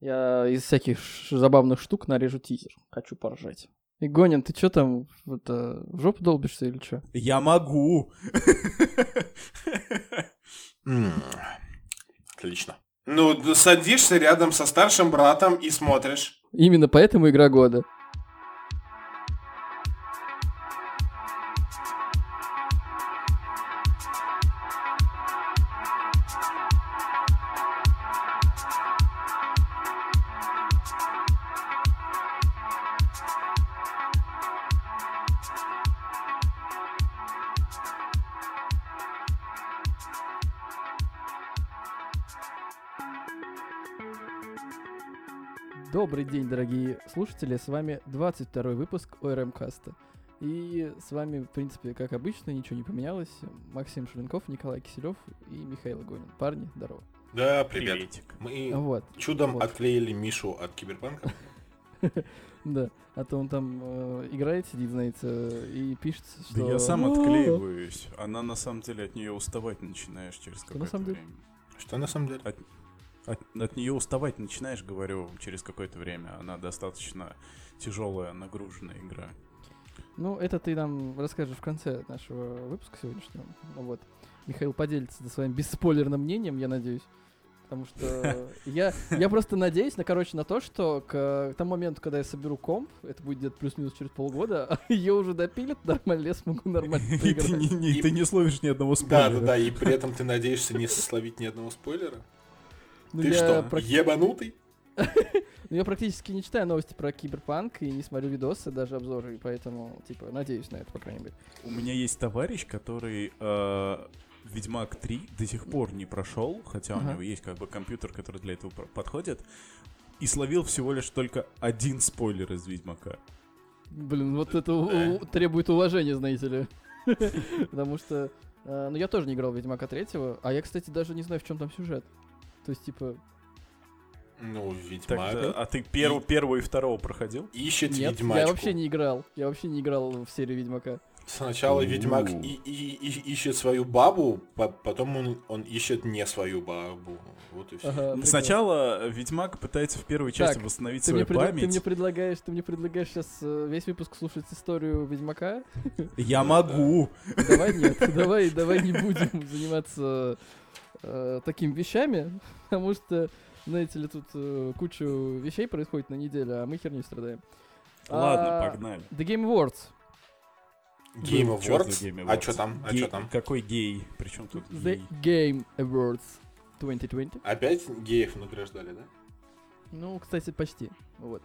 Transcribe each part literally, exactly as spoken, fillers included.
Я из всяких ш- забавных штук нарежу тизер. Хочу поржать. И Гонин, ты что там, это, в жопу долбишься или что? Я могу! Отлично. Ну, садишься рядом со старшим братом и смотришь. Именно поэтому игра года. Добрый день, дорогие слушатели, с вами двадцать второй выпуск ОРМ Каста. И с вами, в принципе, как обычно, ничего не поменялось. Максим Шевенков, Николай Киселев и Михаил Гонин. Парни, здорово. Да, привет. Приветик. Мы вот, чудом вот. Отклеили Мишу от Киберпанка. Да, а то он там играет, сидит, знаете, и пишет, что... Да я сам отклеиваюсь. Она, на самом деле, от нее уставать начинаешь через какое-то время. Что на самом деле? От, от нее уставать начинаешь, говорю, через какое-то время. Она достаточно тяжелая, нагруженная игра. Ну, это ты нам расскажешь в конце нашего выпуска сегодняшнего. Вот. Михаил поделится своим бесспойлерным мнением, я надеюсь. Потому что я, я просто надеюсь, на, короче, на то, что к тому моменту, когда я соберу комп, это будет где-то плюс-минус через полгода, ее уже допилят, нормально, я смогу нормально поиграть. И ты не словишь ни одного спойлера. Да, да, да, и при этом ты надеешься не словить ни одного спойлера? Ну, ты что, практи... ебанутый? Ну, я практически не читаю новости про Киберпанк и не смотрю видосы, даже обзоры, и поэтому, типа, надеюсь на это, по крайней мере. У меня есть товарищ, который э, Ведьмак три до сих пор не прошел, хотя uh-huh. у него есть как бы компьютер, который для этого подходит, и словил всего лишь только один спойлер из Ведьмака. Блин, вот это у- требует уважения, знаете ли. Потому что, э, ну, я тоже не играл в Ведьмака третьего, а я, кстати, даже не знаю, в чем там сюжет. То есть, типа... Ну, Ведьмак... Так, а ты перв... и... первого и второго проходил? Ищет Нет, Ведьмачку. я вообще не играл. Я вообще не играл в серию Ведьмака. Сначала У-у-у. Ведьмак и, и, и, ищет свою бабу, по- потом он, он ищет не свою бабу. Вот и все. Ага, сначала Ведьмак пытается в первой части так, восстановить свою пред... память. Ты мне предлагаешь, ты мне предлагаешь сейчас весь выпуск слушать историю Ведьмака? Я могу! Давай нет, давай, давай не будем заниматься... Э, такими вещами, потому что, знаете ли, тут э, куча вещей происходит на неделе, а мы херней страдаем. Ладно, а, погнали. The Game Awards. Game Awards? Чё Game Awards? А что там? А Ге- там? Какой гей? Причем тут The гей? Game Awards двадцать двадцать. Опять геев награждали, да? Ну, кстати, почти. Вот.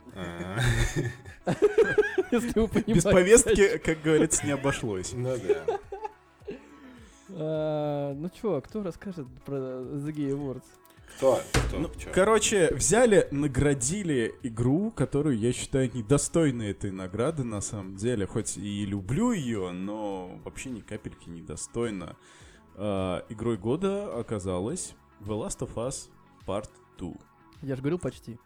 Если вы понимаете. Без повестки, как говорится, не обошлось. Ну да. А, ну чё, кто расскажет про The Game Awards? Кто? кто ну, короче, взяли, наградили игру, которую я считаю недостойной этой награды на самом деле. Хоть и люблю ее, но вообще ни капельки недостойна. А, игрой года оказалась The Last of Us Part два. Я же говорил почти.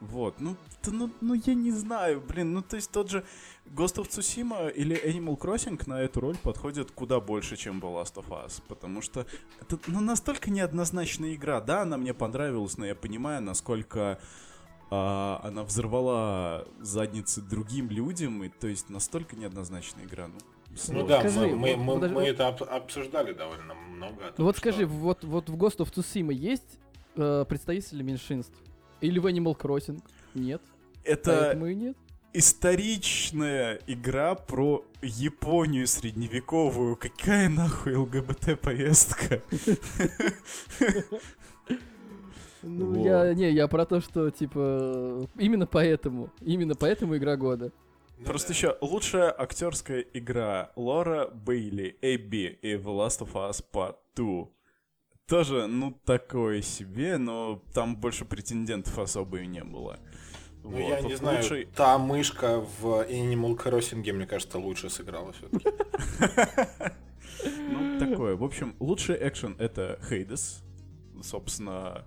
Вот, ну, то, ну, ну я не знаю, блин, ну то есть тот же Ghost of Tsushima или Animal Crossing на эту роль подходит куда больше, чем The Last of Us, потому что это ну, настолько неоднозначная игра, да, она мне понравилась, но я понимаю, насколько а, она взорвала задницы другим людям, и то есть настолько неоднозначная игра, ну. Ну, ну да, скажи, мы, мы, мы, мы это обсуждали довольно много. Том, ну вот что... скажи, вот, вот в Ghost of Tsushima есть э, представители меньшинств? Или в Animal Crossing? Нет. Это нет. Историчная игра про Японию средневековую. Какая нахуй ЛГБТ-повестка? Ну, я не, я про то, что, типа, именно поэтому. Именно поэтому игра года. Просто еще лучшая актерская игра. Лора Бейли, Эбби и The Last of Us Part два. Тоже, ну, такое себе, но там больше претендентов особо и не было. Ну, вот, я не знаю, лучший... та мышка в Animal Crossing, мне кажется, лучше сыграла все-таки. Ну, такое. В общем, лучший экшен — это Хейдес. Собственно,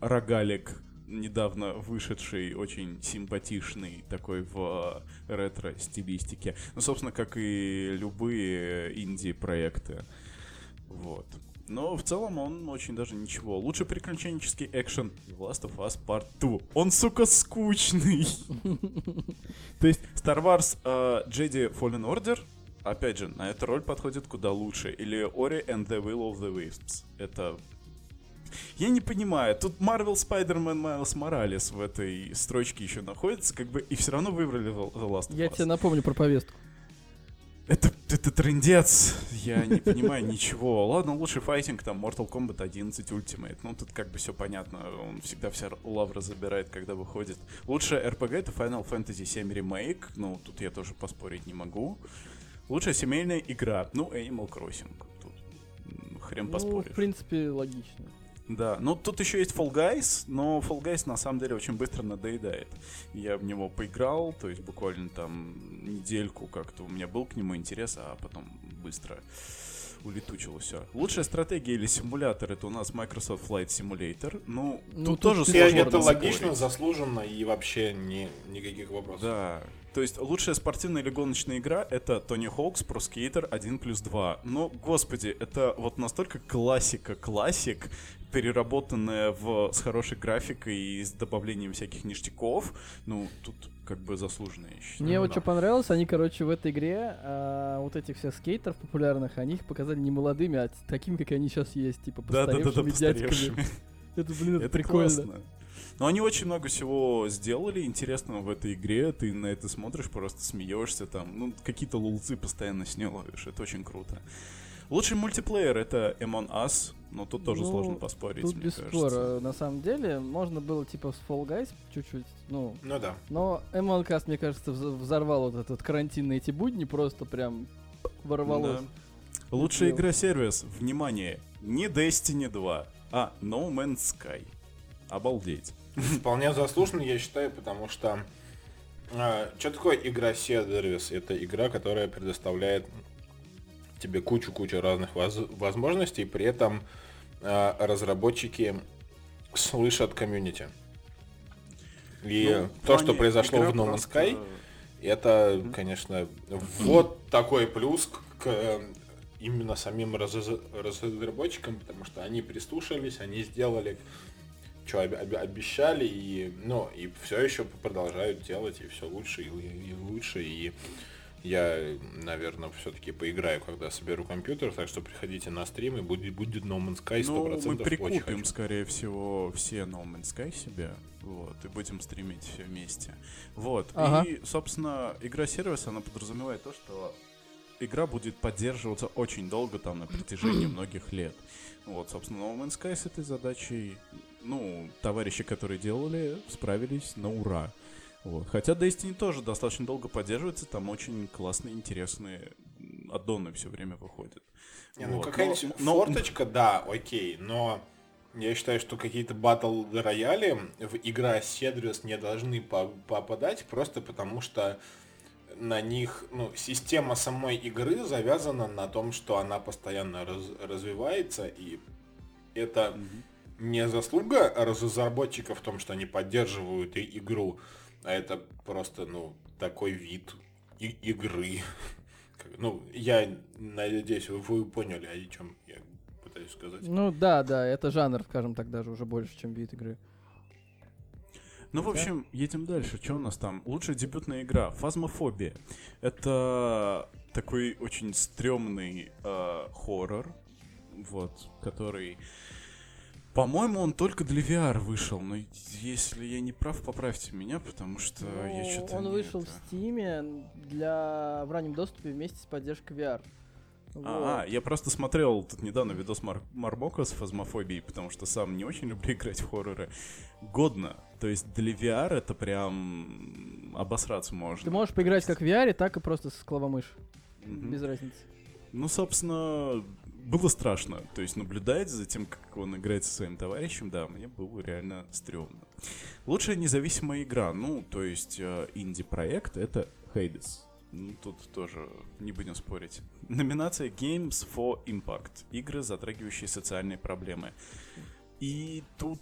рогалик, недавно вышедший, очень симпатичный, такой в ретро-стилистике. Ну, собственно, как и любые инди-проекты. Вот. Но в целом он очень даже ничего. Лучше приключенческий экшен The Last of Us Part два. Он, сука, скучный. То есть Star Wars Jedi Fallen Order, опять же, на эту роль подходит куда лучше. Или Ori and the Will of the Wisps. Это... Я не понимаю, тут Marvel Spider-Man Miles Morales в этой строчке еще находится, как бы, и все равно выбрали The Last of Us. Я тебе напомню про повестку. Это, это трындец, я не понимаю ничего. Ладно, лучший файтинг, там, Mortal Kombat одиннадцать Ultimate. Ну, тут как бы все понятно, он всегда вся лавра забирает, когда выходит. Лучшая эр пи джи — это Final Fantasy семь Remake, ну, тут я тоже поспорить не могу. Лучшая семейная игра, ну, Animal Crossing. Тут хрен поспоришь. Ну, в принципе, логично. Да, ну тут еще есть Fall Guys, но Fall Guys на самом деле очень быстро надоедает. Я в него поиграл, то есть буквально там недельку как-то у меня был к нему интерес, а потом быстро улетучило все. Лучшая стратегия или симулятор — это у нас Microsoft Flight Simulator. Ну, ну тут, тут тоже сложно. Это логично, заслуженно и вообще не, никаких вопросов. Да. То есть лучшая спортивная или гоночная игра — это Tony Hawk's Pro Skater один плюс два. Но, господи, это вот настолько классика-классик, переработанная в, с хорошей графикой и с добавлением всяких ништяков. Ну, тут как бы заслуженно, я считаю. Мне да. вот что понравилось, они, короче, в этой игре а, вот этих всех скейтеров популярных, они их показали не молодыми, а такими, как они сейчас есть, типа постаревшими, да, да, да, дядьками. Это, блин, это прикольно. Но они очень много всего сделали интересного в этой игре. Ты на это смотришь, просто смеешься там. Ну, какие-то лулзы постоянно с ней ловишь. Это очень круто. Лучший мультиплеер — это Among Us. Но тут тоже ну, сложно поспорить, тут мне без кажется. Спора. На самом деле, можно было типа с Fall Guys чуть-чуть, ну... Ну да. Но Among Us, мне кажется, взорвал вот этот карантинные эти будни. Просто прям ворвалось. Да. Лучшая игра-сервис. Внимание. Не Destiny два, а No Man's Sky. Обалдеть. Вполне заслуженно, я считаю, потому что... Э, что такое игра-сервис? Это игра, которая предоставляет тебе кучу-кучу разных воз- возможностей, при этом э, разработчики слышат комьюнити. И ну, то, что произошло в No Man's Sky, это, mm-hmm. конечно, mm-hmm. вот такой плюс к... к именно самим раз- разработчикам, потому что они прислушались, они сделали... что обещали, и, ну, и все еще продолжают делать, и все лучше, и, и лучше, и я, наверное, все-таки поиграю, когда соберу компьютер, так что приходите на стрим, и будет, будет No Man's Sky сто процентов. Ну, мы прикупим, скорее всего, все No Man's Sky себе, вот, и будем стримить все вместе. Вот, ага. И, собственно, игра-сервис, она подразумевает то, что игра будет поддерживаться очень долго, там, на протяжении многих лет. Вот, собственно, No Man's Sky с этой задачей... Ну, товарищи, которые делали, справились на ура. Вот. Хотя Destiny тоже достаточно долго поддерживается, там очень классные, интересные аддоны все время выходят. Не, вот. Ну какая-нибудь но... форточка, но... да, окей, но я считаю, что какие-то батл рояли в игра сервис не должны попадать, просто потому что на них, ну, система самой игры завязана на том, что она постоянно раз- развивается, и это... Mm-hmm. Не заслуга разработчиков в том, что они поддерживают и игру, а это просто, ну, такой вид и- игры. Ну, я надеюсь, вы поняли, о чем я пытаюсь сказать. Ну да, да, это жанр, скажем так, даже уже больше, чем вид игры. Ну, в общем, едем дальше. Что у нас там? Лучшая дебютная игра. Фазмофобия. Это такой очень стрёмный э, хоррор, вот, который... По-моему, он только для ви ар вышел, но если я не прав, поправьте меня, потому что ну, я что-то... Он вышел это... в Steam для... в раннем доступе вместе с поддержкой ви ар. Вот. А, я просто смотрел тут недавно видос Мар... Мармока с фазмофобией, потому что сам не очень люблю играть в хорроры. Годно. То есть для ви ар это прям обосраться можно. Ты можешь поиграть как в ви ар, так и просто с клавомышь. Mm-hmm. Без разницы. Ну, собственно... Было страшно, то есть наблюдать за тем, как он играет со своим товарищем, да, мне было реально стрёмно. Лучшая независимая игра, ну, то есть э, инди-проект — это Хейдес. Ну, тут тоже не будем спорить. Номинация Games for Impact. Игры, затрагивающие социальные проблемы. И тут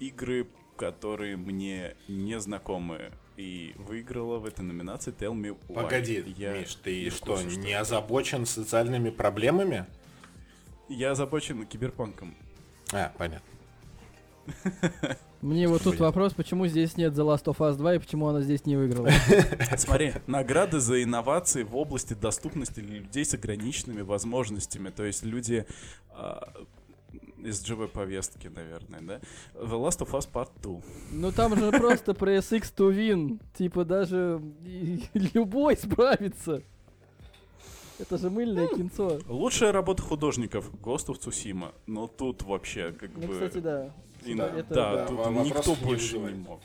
игры, которые мне не знакомы. И выиграла в этой номинации Tell Me Why. Погоди, я Миш, ты что, не озабочен социальными проблемами? Я озабочен киберпанком. А, понятно. Мне вот тут вопрос, почему здесь нет The Last of Us два и почему она здесь не выиграла? Смотри, награды за инновации в области доступности для людей с ограниченными возможностями. То есть люди из джи ви-повестки, наверное, да? The Last of Us Part два. Ну там же просто про эс икс to win. Типа даже любой справится. Это же мыльное кинцо. Лучшая работа художников — Ghost of Tsushima. Но тут вообще как ну, бы... Ну, кстати, да. И, да, это, да, да, тут никто больше не, не мог.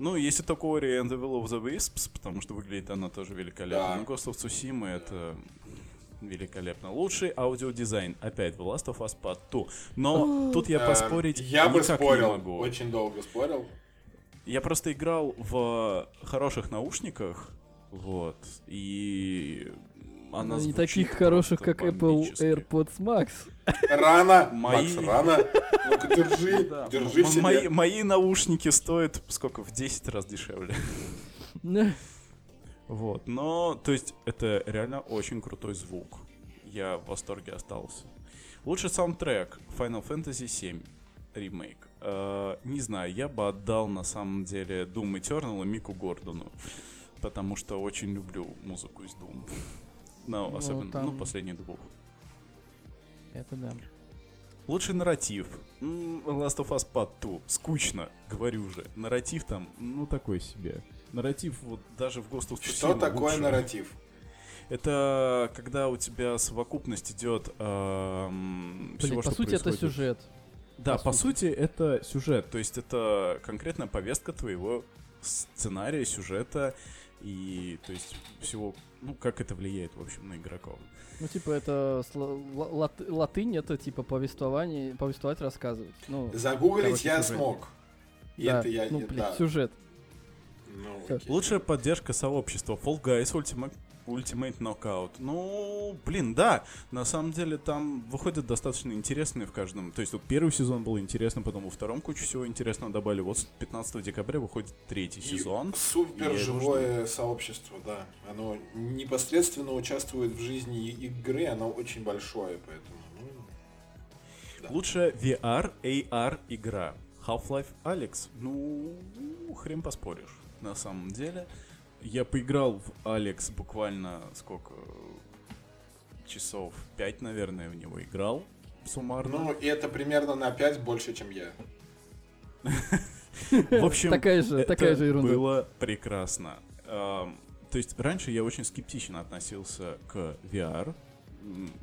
Ну, если только Ori and the Will of the Wisps, потому что выглядит она тоже великолепно. Да. Но Ghost of Tsushima — это великолепно. Лучший аудиодизайн. Опять The Last of Us Part два. Но тут я поспорить я никак бы спорил, не могу. Я бы спорил, очень долго спорил. Я просто играл в хороших наушниках, вот, и... Она не таких хороших, как Apple AirPods Max. Рано, мои... Макс, рано. Ну-ка, держи, да, держи себе. Мои, мои наушники стоят, сколько, в десять раз дешевле. Вот, но, то есть, это реально очень крутой звук. Я в восторге остался. Лучший саундтрек — Final Fantasy семь Remake. Uh, не знаю, я бы отдал, на самом деле, Doom Eternal и Мику Гордону, потому что очень люблю музыку из Doom. No, ну, особенно, там... ну, последние двух. Это да. Лучший нарратив. Last of Us Part два. Скучно, говорю же. Нарратив там, ну, такой себе. Нарратив вот даже в Ghost of Tsushima. Что такое лучше. Нарратив? Это когда у тебя совокупность идет эм, всего, Блин, что по сути, происходит. Это сюжет. Да, по, по сути. сути, это сюжет. То есть это конкретная повестка твоего сценария, сюжета. И, то есть, всего, ну, как это влияет, в общем, на игроков. Ну, типа, это сл- лат- латынь, это, типа, повествование, повествовать, рассказывать. Ну, загуглить короче, я сюжет. смог. И да, это я, ну, блин, да. сюжет. Ну, лучшая поддержка сообщества. Fall Guys, Ultimate, Ultimate Knockout. Ну, блин, да, на самом деле там выходят достаточно интересные в каждом. То есть, вот первый сезон был интересный, потом во втором кучу всего интересного добавили. Вот пятнадцатого декабря выходит третий и сезон. Супер живое нужно... сообщество, да. Оно непосредственно участвует в жизни игры, оно очень большое, поэтому... Да. Лучшая ви ар, эй ар игра. Half-Life Alyx. Ну, хрен поспоришь. На самом деле, я поиграл в Алекс буквально сколько часов, пять, наверное, в него играл суммарно. Ну, и это примерно на пять больше, чем я. В общем, это было прекрасно. То есть раньше я очень скептично относился к ви ар.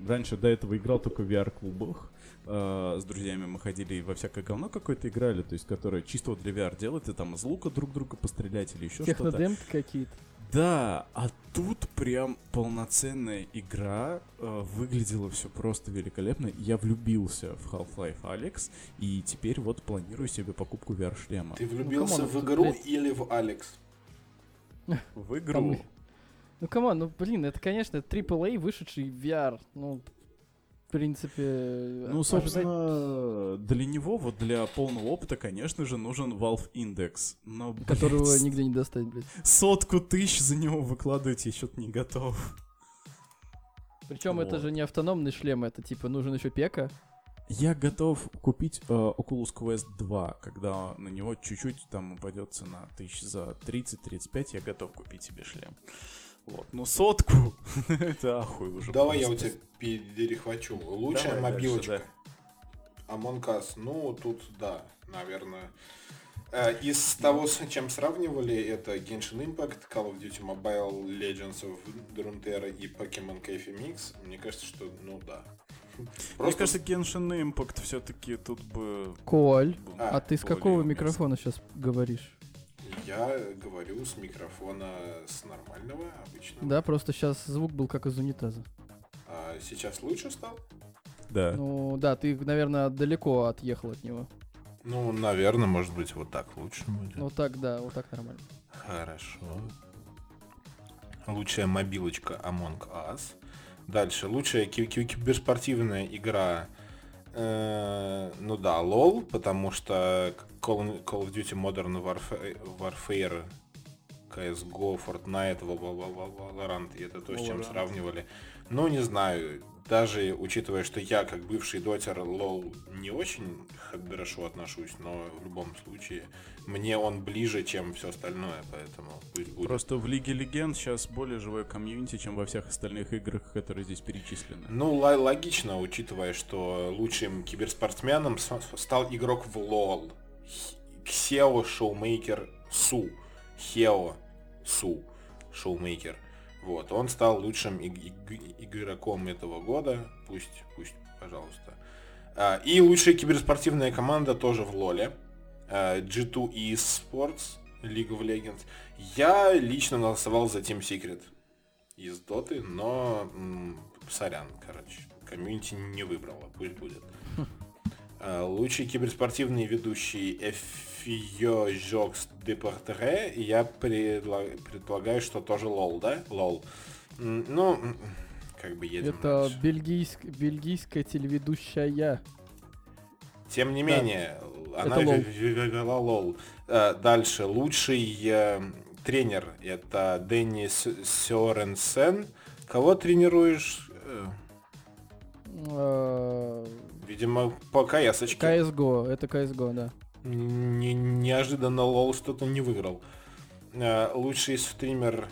Раньше до этого играл только в ви ар-клубах. С друзьями мы ходили во всякое говно какое-то играли, то есть, которое чисто для ви ар делает, и там из лука друг друга пострелять или еще что-то. Технодемки какие-то. Да, а тут прям полноценная игра, выглядело все просто великолепно. Я влюбился в Half-Life Alyx, и теперь вот планирую себе покупку ви ар-шлема. Ты влюбился ну, камон, в игру блядь. или в Алекс? В игру. Там... Ну, камон, ну, блин, это, конечно, трипл эй, вышедший в ви ар, ну... В принципе... Ну, собственно, ожидать... для него, вот для полного опыта, конечно же, нужен Valve Index. Но, которого блядь, нигде не достать, блядь. Сотку тысяч за него выкладывать я что-то не готов. Причем вот. Это же не автономный шлем, это типа нужен еще пека. Я готов купить э, Oculus Quest два, когда на него чуть-чуть там упадет цена тысяч за тридцать-тридцать пять, я готов купить себе шлем. Вот, ну сотку, это ахуй уже. Давай я у тебя перехвачу. Лучшая мобилочка. Among Us, ну тут да, наверное. Из того, с чем сравнивали, это Genshin Impact, Call of Duty Mobile, Legends of Runeterra и Pokemon Cafe Mix. Мне кажется, что, ну да. Мне кажется, Genshin Impact все-таки тут бы... Коль, а ты с какого микрофона сейчас говоришь? Я говорю с микрофона с нормального, обычного. Да, просто сейчас звук был как из унитаза. А сейчас лучше стал? Да. Ну да, ты, наверное, далеко отъехал от него. Ну, наверное, может быть, вот так лучше будет. Вот так, да, вот так нормально. Хорошо. Лучшая мобилочка Among Us. Дальше, лучшая киберспортивная игра... Ну да, лол, потому что Call of Duty Modern Warfare, Warfare си эс го, Fortnite, Valorant, и это то, с чем сравнивали. Ну, не знаю, даже учитывая, что я, как бывший дотер, лол, не очень хорошо отношусь, но в любом случае мне он ближе, чем все остальное, поэтому пусть будет. Просто в Лиге Легенд сейчас более живой комьюнити, чем во всех остальных играх, которые здесь перечислены. Ну, л- логично, учитывая, что лучшим киберспортсменом стал игрок в лол. Ксео Шоумейкер Су. Хео Су Шоумейкер. Вот, он стал лучшим иг- иг- игроком этого года. Пусть, пусть, пожалуйста. А, и лучшая киберспортивная команда тоже в лоле. А, джи ту eSports, League of Legends. Я лично голосовал за Team Secret из Доты, но м- сорян, короче. Комьюнити не выбрала, пусть будет. А, лучшие киберспортивные ведущие Фио Жокс Депортре, я предла- предполагаю, что тоже лол, да? Лол. Ну, как бы едем. Это бельгийск- бельгийская телеведущая. Тем не да. менее, это она вела лол. Дальше. Лучший тренер. Это Дэнни Сёренсен. Кого тренируешь? Видимо, по каясочке. си эс го. Это си эс го, да. Не, неожиданно лол что-то не выиграл. Лучший стример,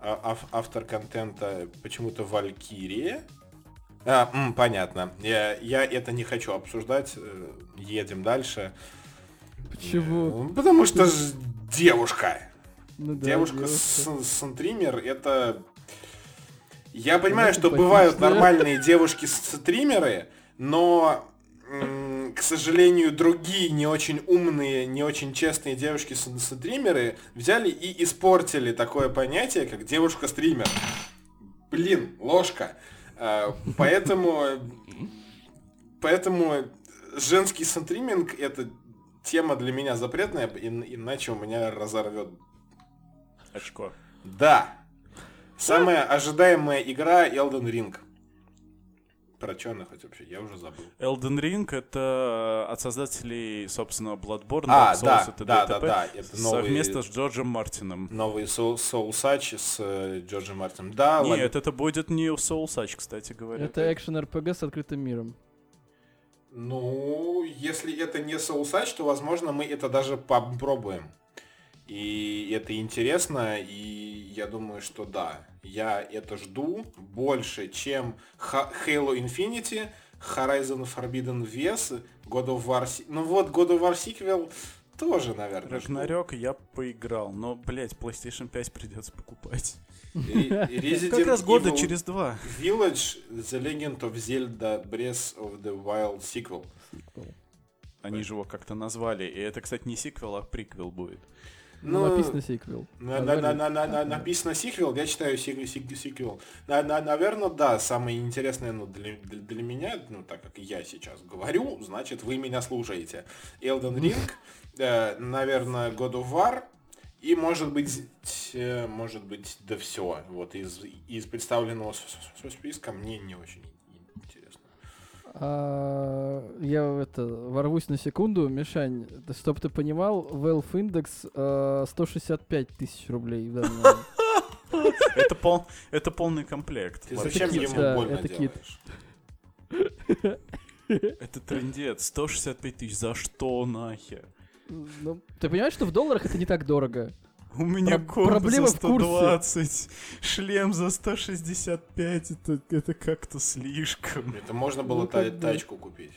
автор контента почему-то Валькирия. А, м, понятно. Я, я это не хочу обсуждать. Едем дальше. Почему? Потому что девушка. Ну, да, девушка стример это. Я понимаю, что бывают нормальные девушки стримеры, но. К сожалению, другие не очень умные, не очень честные девушки-стримеры взяли и испортили такое понятие, как девушка-стример. Блин, ложка. Поэтому, поэтому женский стриминг — это тема для меня запретная, иначе у меня разорвет очко. Да. Самая ожидаемая игра — Elden Ring. Про чё она хоть вообще? Я уже забыл. Elden Ring — это от создателей, собственно, Bloodborne, а, Dark Souls, да, и да, да, да. Это новые... совместно с Джорджем Мартином. Новый Soulsatch с э, Джорджем Мартином. Да. Нет, л... это будет не Soulsatch, кстати говоря. Это экшен-эр пэ гэ с открытым миром. Ну, если это не Soulsatch, то, возможно, мы это даже попробуем. И это интересно, и я думаю, что да, я это жду больше, чем Halo Infinity, Horizon Forbidden West, God of War... Ну вот, God of War Sequel тоже, наверное. Ragnarök я поиграл, но, блять, PlayStation пять придется покупать. Как раз года через два. Village, The Legend of Zelda, Breath of the Wild Sequel. Они же его как-то назвали, и это, кстати, не сиквел, а приквел будет. Ну, написано сиквел. На, на, на, на, на, на, написано сиквел, я читаю сик, сик, сиквел. На, на, наверное, да, самое интересное, ну, для, для, для меня, ну, так как я сейчас говорю, значит, вы меня слушаете. Elden Ring, э, наверное, God of War, и, может быть, э, может быть, да все. Вот из, из представленного списка мне не очень интересно. А, я это, ворвусь на секунду, Мишань, чтоб ты понимал, Valve Index а, сто шестьдесят пять тысяч рублей в данный момент. Это, пол, это полный комплект. Ты зачем это ему да, больно это делаешь? Кит. Это трындец, сто шестьдесят пять тысяч, за что нахер? Ну, ты понимаешь, что в долларах это не так дорого? У меня Про- комп за сто двадцать, шлем за сто шестьдесят пять, это, это как-то слишком. Это можно было ну, та- тачку купить.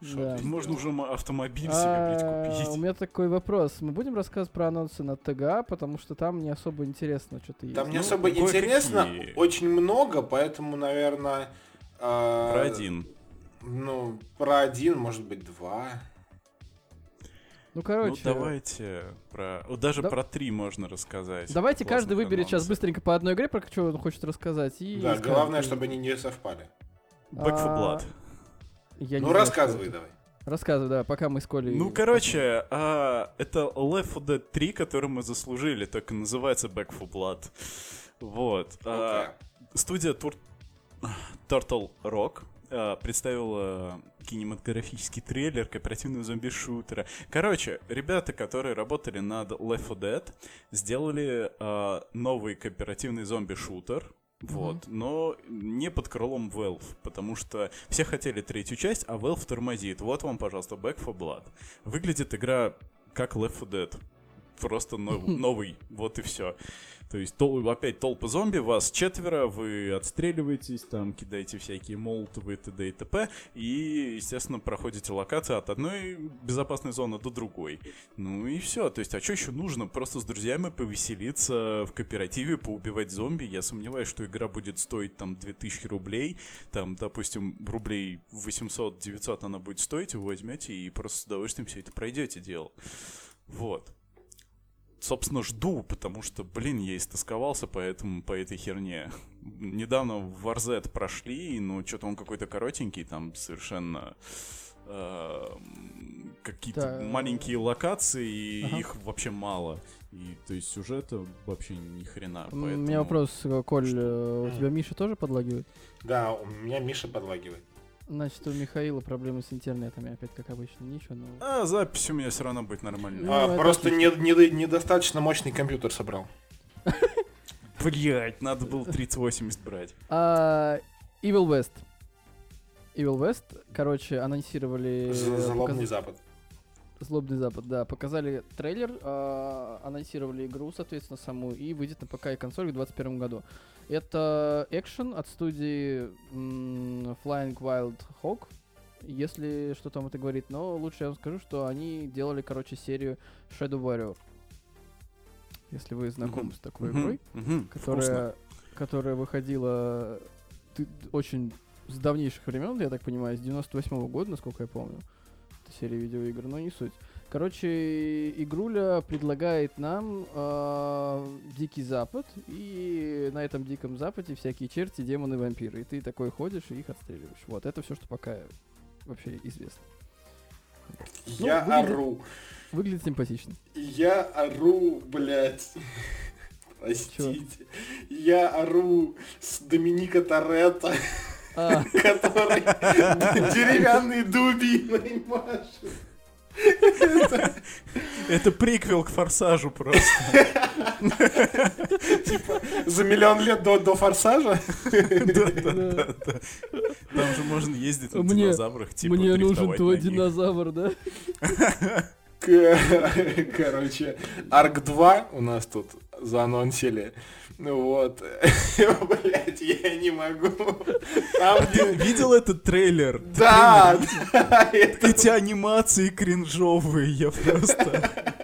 Да. Можно уже автомобиль а- себе купить. У меня такой вопрос. Мы будем рассказывать про анонсы на тэ гэ а, потому что там не особо интересно что-то есть. Там не особо ну, интересно, какие? Очень много, поэтому, наверное... Э- про один. Ну, про один, может быть, два... Ну, короче... Ну, давайте про... Вот даже да... про три можно рассказать. Давайте каждый выберет сейчас быстренько по одной игре, про что он хочет рассказать. И да, скажем, главное, и... чтобы они не совпали. Back four Blood. Я ну, рассказывай давай. Рассказывай, да, пока мы с Колей... Ну, короче, а, это Лефт фор Дэд три, который мы заслужили, так и называется Бэк фор Блад. Вот. Okay. А, студия Tur- Turtle Rock э, представила кинематографический трейлер кооперативного зомби-шутера. Короче, ребята, которые работали над Лефт фор Дэд, сделали э, новый кооперативный зомби-шутер. Вот, mm-hmm. но не под крылом Valve, потому что все хотели третью часть, а Valve тормозит. Вот вам, пожалуйста, Бэк фор Блад. Выглядит игра как Лефт фор Дэд. Просто нов- новый, вот и все. То есть тол- опять толпа зомби, вас четверо, вы отстреливаетесь, там кидаете всякие молотовые т.д. и т.п. И, естественно, проходите локации от одной безопасной зоны до другой. Ну и все. То есть, а что еще нужно? Просто с друзьями повеселиться в кооперативе, поубивать зомби. Я сомневаюсь, что игра будет стоить там две тысячи рублей. Там, допустим, рублей восемьсот-девятьсот она будет стоить, вы возьмете и просто с удовольствием все это пройдете дело. Вот. Собственно, жду, потому что, блин, я истосковался по, этому, по этой херне. Недавно в Warzone прошли, но что-то он какой-то коротенький, там совершенно э, какие-то да. маленькие локации, и ага. их вообще мало. И, то есть сюжета вообще ни хрена. Поэтому... У меня вопрос, Коль, что? У тебя Миша тоже подлагивает? Да, у меня Миша подлагивает. Значит, у Михаила проблемы с интернетом, опять как обычно, ничего нового. А, запись у меня все равно будет нормальная. А, а, просто не, не, недостаточно мощный компьютер собрал. Блять, надо было тридцать восемьдесят брать. Evil West. Evil West, короче, анонсировали... Злобный Запад. Злобный Запад, да. Показали трейлер, анонсировали игру, соответственно, саму, и выйдет на ПК и консоль в двадцать первом году. Это экшен от студии м- Flying Wild Hog, если что там это говорит. Но лучше я вам скажу, что они делали, короче, серию Shadow Warrior. Если вы знакомы mm-hmm. с такой игрой, mm-hmm. которая, которая выходила ты, очень с давнейших времен, я так понимаю, с девяносто восьмого года, насколько я помню. Это серия видеоигр, но не суть. Короче, игруля предлагает нам э, Дикий Запад, и на этом Диком Западе всякие черти, демоны, вампиры. И ты такой ходишь и их отстреливаешь. Вот, это все, что пока вообще известно. Я ну, выглядит, ору. Выглядит симпатично. Я ору, блядь. Простите. Чё? Я ору с Доминика Торетто. Который деревянные дубины машет. Это приквел к Форсажу просто. Типа за миллион лет до Форсажа. Там же можно ездить на динозаврах. Мне нужен твой динозавр, да? Короче, Арк два у нас тут заанонсили. Ну вот, блять, я не могу. Там ты видел этот трейлер? Да! Эти анимации кринжовые, я просто...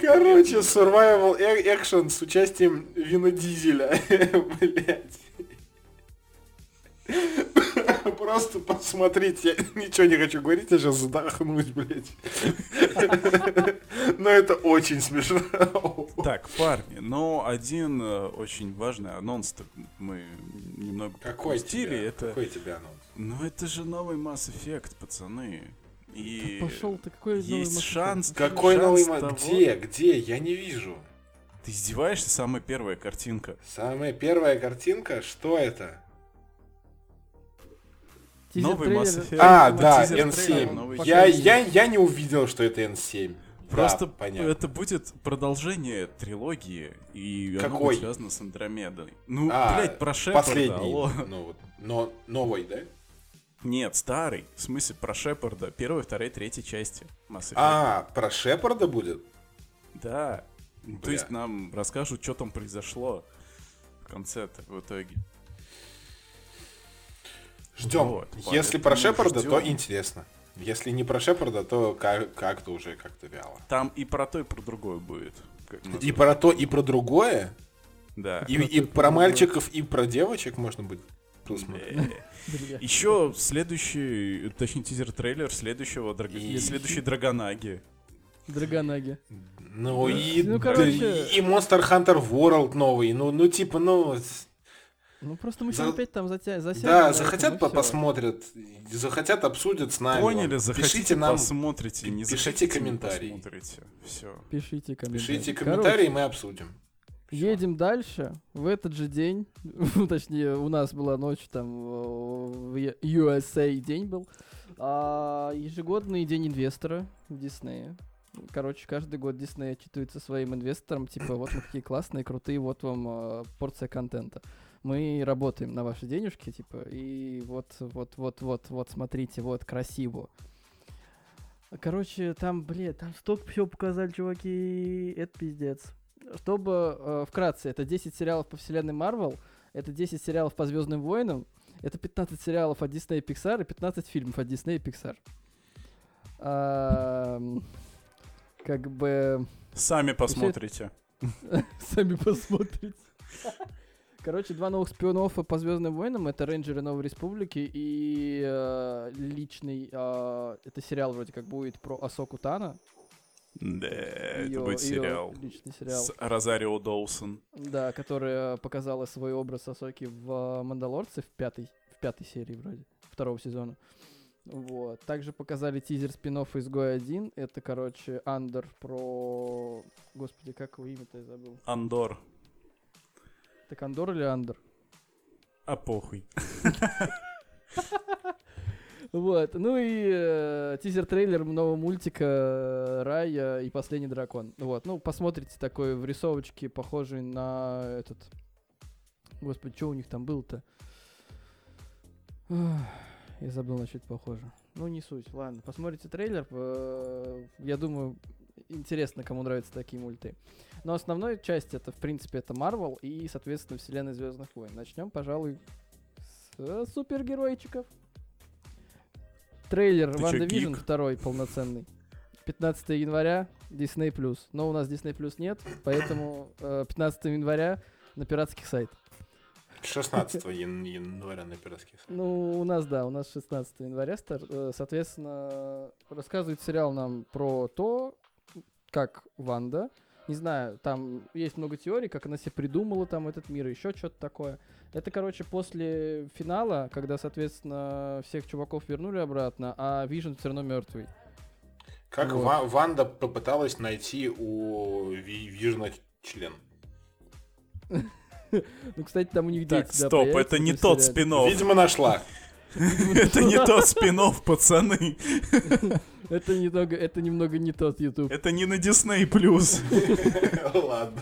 Короче, survival action с участием Вина Дизеля, блять. Просто посмотрите, я ничего не хочу говорить, я сейчас задохнусь, блядь. Но это очень смешно. Так, парни, но один очень важный анонс мы немного пропустили. Это... Какой тебе анонс? Ну это же новый Mass Effect, пацаны. И да пошел ты, какой есть шанс... Какой новый Mass Effect? Где, где? Я не вижу. Ты издеваешься? Самая первая картинка. Самая первая картинка? Что это? Тизер новый трейлер. Mass Effect. А, а да, эн семь. Я, я, я не увидел, что это эн семь. Просто да, понятно. Это будет продолжение трилогии, и оно будет связано с Андромедой. Ну, а, блядь, про Шепарда. Последний, ну, но новый, да? Нет, старый. В смысле, про Шепарда. Первой, второй, третьей части Mass Effect. А, про Шепарда будет? Да. Бля. То есть нам расскажут, что там произошло в конце-то, в итоге. Ждем. Вот, если про Шепарда, ждем. То интересно. Если не про Шепарда, то как- как-то уже как-то вяло. Там и про то, и про другое будет. И про то, и про другое? Да. И, и, и про мальчиков, и про девочек можно будет посмотреть. Еще следующий, точнее, тизер-трейлер следующего, следующей Драгонаги. Драгонаги. Ну и Monster Hunter World новый. Ну типа, ну... Ну просто мы сейчас За... опять там затя... засядем. Да, захотят, по- посмотрят, захотят, обсудят с нами. Поняли, захотите, пишите нам, посмотрите, не пишите захотите, комментарии. Все. Пишите комментарии. Пишите комментарии, короче, мы обсудим. Едем дальше. В этот же день, точнее, у нас была ночь, там, в ю эс эй день был, ежегодный день инвестора в Диснея. Короче, каждый год Дисней отчитывается своим инвесторам, типа, вот мы какие классные, крутые, вот вам э, порция контента. Мы работаем на ваши денежки, типа, и вот, вот, вот, вот, вот, смотрите, вот, красиво. Короче, там, блядь, там столько всего показали, чуваки, это пиздец. Чтобы, э, вкратце, это десять сериалов по вселенной Marvel, это десять сериалов по Звездным войнам, это пятнадцать сериалов от Disney и Pixar и пятнадцать фильмов от Disney и Pixar. Эм... Как бы... Сами посмотрите. Сами посмотрите. Короче, два новых спин-оффа по Звездным войнам. Это Рейнджеры Новой Республики и э, личный... Э, это сериал вроде как будет про Асоку Тано. Да, это будет сериал. Личный сериал. С Розарио Доусон. Да, которая показала свой образ Асоки в «Мандалорце» в пятой, в пятой серии вроде, второго сезона. Вот. Также показали тизер спин-оффа «Изгой один». Это, короче, Андор про... Господи, как его имя-то я забыл. Андор. Так Андор или Андор? А похуй. Вот. Ну и тизер-трейлер нового мультика «Рая и последний дракон». Вот. Ну, посмотрите такой в рисовочке, похожий на этот... Господи, что у них там было-то? Я забыл, на что это похоже. Ну, не суть. Ладно, посмотрите трейлер. Я думаю, интересно, кому нравятся такие мульты. Но основная часть, это, в принципе, это Marvel и, соответственно, вселенная Звездных войн. Начнем, пожалуй, с супергеройчиков. Трейлер Wanda Vision второй полноценный. пятнадцатого января, Disney+. Но у нас Disney+ нет, поэтому пятнадцатого января на пиратских сайтах. шестнадцатого января на пиратских. Ну, у нас, да, у нас шестнадцатого января, соответственно, рассказывает сериал нам про то, как Ванда, не знаю, там есть много теорий, как она себе придумала там этот мир, еще что-то такое. Это, короче, после финала, когда, соответственно, всех чуваков вернули обратно, а Вижн все равно мертвый. Как вот. Ва- Ванда попыталась найти у Вижна член. Ну, кстати, там у них дети. Так, стоп, да, это не тот спин-офф. Видимо, нашла. Это не тот спин-офф, пацаны. Это немного не тот YouTube. Это не на Disney+. Ладно.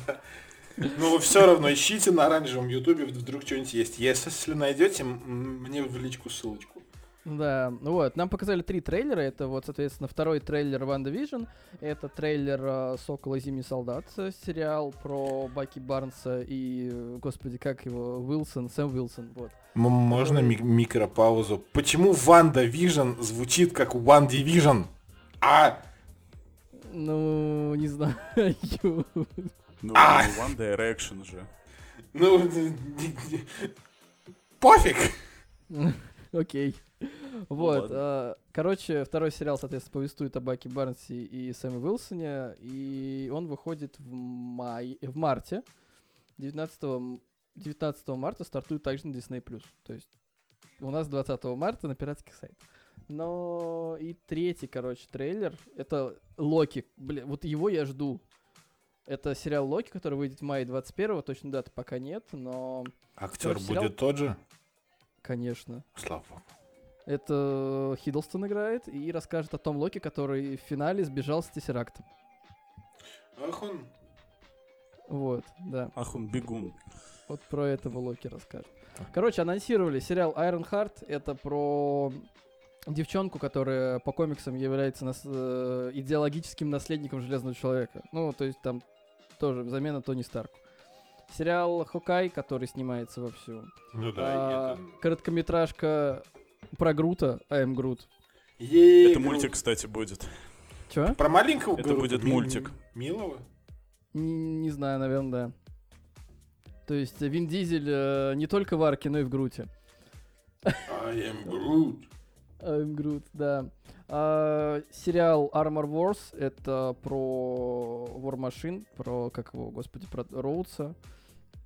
Ну, все равно ищите на оранжевом YouTube, вдруг что-нибудь есть. Если найдете, мне в личку ссылочку. Да, вот, нам показали три трейлера. Это вот, соответственно, второй трейлер Wanda Vision. Это трейлер э, Сокола и Зимний солдат, сериал про Баки Барнса и, господи, как его, Уилсон, Сэм Уилсон, вот. М- можно ми- микропаузу? Почему Wanda Vision звучит как One Division? А? Ну, не знаю. Ну, а! One Direction же. Ну, пофиг! Окей. Вот, э, короче, второй сериал, соответственно, повествует о Баке Барнсе и Сэме Уилсоне, и он выходит в, май... в марте, девятнадцатого марта стартует также на Disney+, то есть у нас двадцатого марта на пиратских сайтах. Но и третий, короче, трейлер, это Локи, блин, вот его я жду. Это сериал Локи, который выйдет в мае двадцать первого, точно даты пока нет, но... Актер короче, сериал... будет тот же? Конечно. Слава богу. Это Хиддлстон играет и расскажет о том Локи, который в финале сбежал с Тессерактом. Ах он. Вот, да. Ах он бегун. Вот про этого Локи расскажет. Короче, анонсировали сериал Ironheart. Это про девчонку, которая по комиксам является нас... идеологическим наследником Железного Человека. Ну, то есть там тоже замена Тони Старку. Сериал Хокай, который снимается вовсю. Ну да. А, это... Короткометражка про Грута, I am Groot. Е-е-е, это Грут. Мультик, кстати, будет. Чё? Про маленького Грута? Это будет мультик. Милого? Н- не знаю, наверное, да. То есть Вин Дизель э, не только в Арке, но и в Груте. I am Groot. I am Groot, да. А, сериал Armor Wars, это про War Machine, про, как его, господи, про Роудса.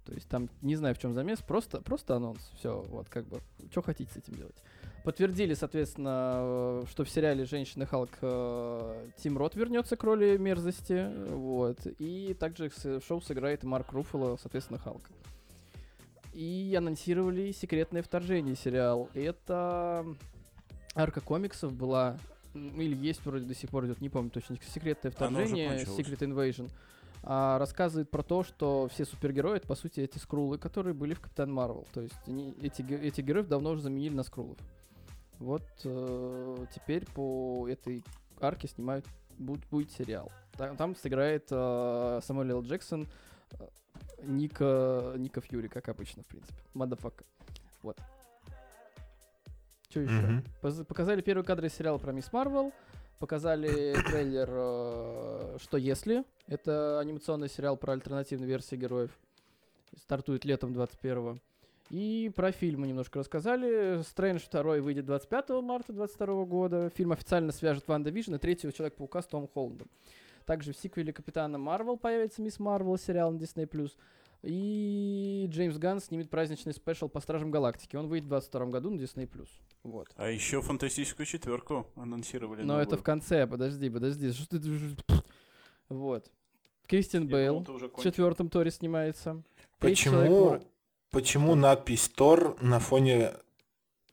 То есть там, не знаю, в чем замес, просто, просто анонс. Все, вот, как бы, что хотите с этим делать. Подтвердили, соответственно, что в сериале «Женщина Халк» Тим Рот вернется к роли мерзости. Вот. И также в шоу сыграет Марк Руффало, соответственно, Халка. И анонсировали «Секретное вторжение» сериал. Это арка комиксов была, или есть вроде до сих пор идет, не помню точно, «Секретное вторжение», «Secret Invasion». А, рассказывает про то, что все супергерои, это, по сути, эти скрулы, которые были в «Капитан Марвел». То есть они, эти, эти героев давно уже заменили на скрулов. Вот э, теперь по этой арке снимают, будет, будет сериал. Там, там сыграет э, Самуэль Л. Джексон, э, Ника, Ника Фьюри, как обычно, в принципе. Мадафака. Вот. Что еще? Mm-hmm. Показали первые кадры сериала про «Мисс Марвел». Показали трейлер э, «Что если?». Это анимационный сериал про альтернативные версии героев. Стартует летом двадцать первого. И про фильмы немножко рассказали. «Стрэндж два» выйдет двадцать пятого марта двадцать второго года. Фильм официально свяжет Ванда Вижн и третьего Человека-паука с Томом Холландом. Также в сиквеле «Капитана Марвел» появится «Мисс Марвел», сериал на Disney+. И Джеймс Ганн снимет праздничный спешл по «Стражам Галактики». Он выйдет в двадцать втором году на Disney+. Вот. А еще «Фантастическую четверку» анонсировали. Но новую. Это в конце. Подожди, подожди. Вот. Кристиан Бейл в четвертом Торе снимается. Почему, почему надпись «Тор» на фоне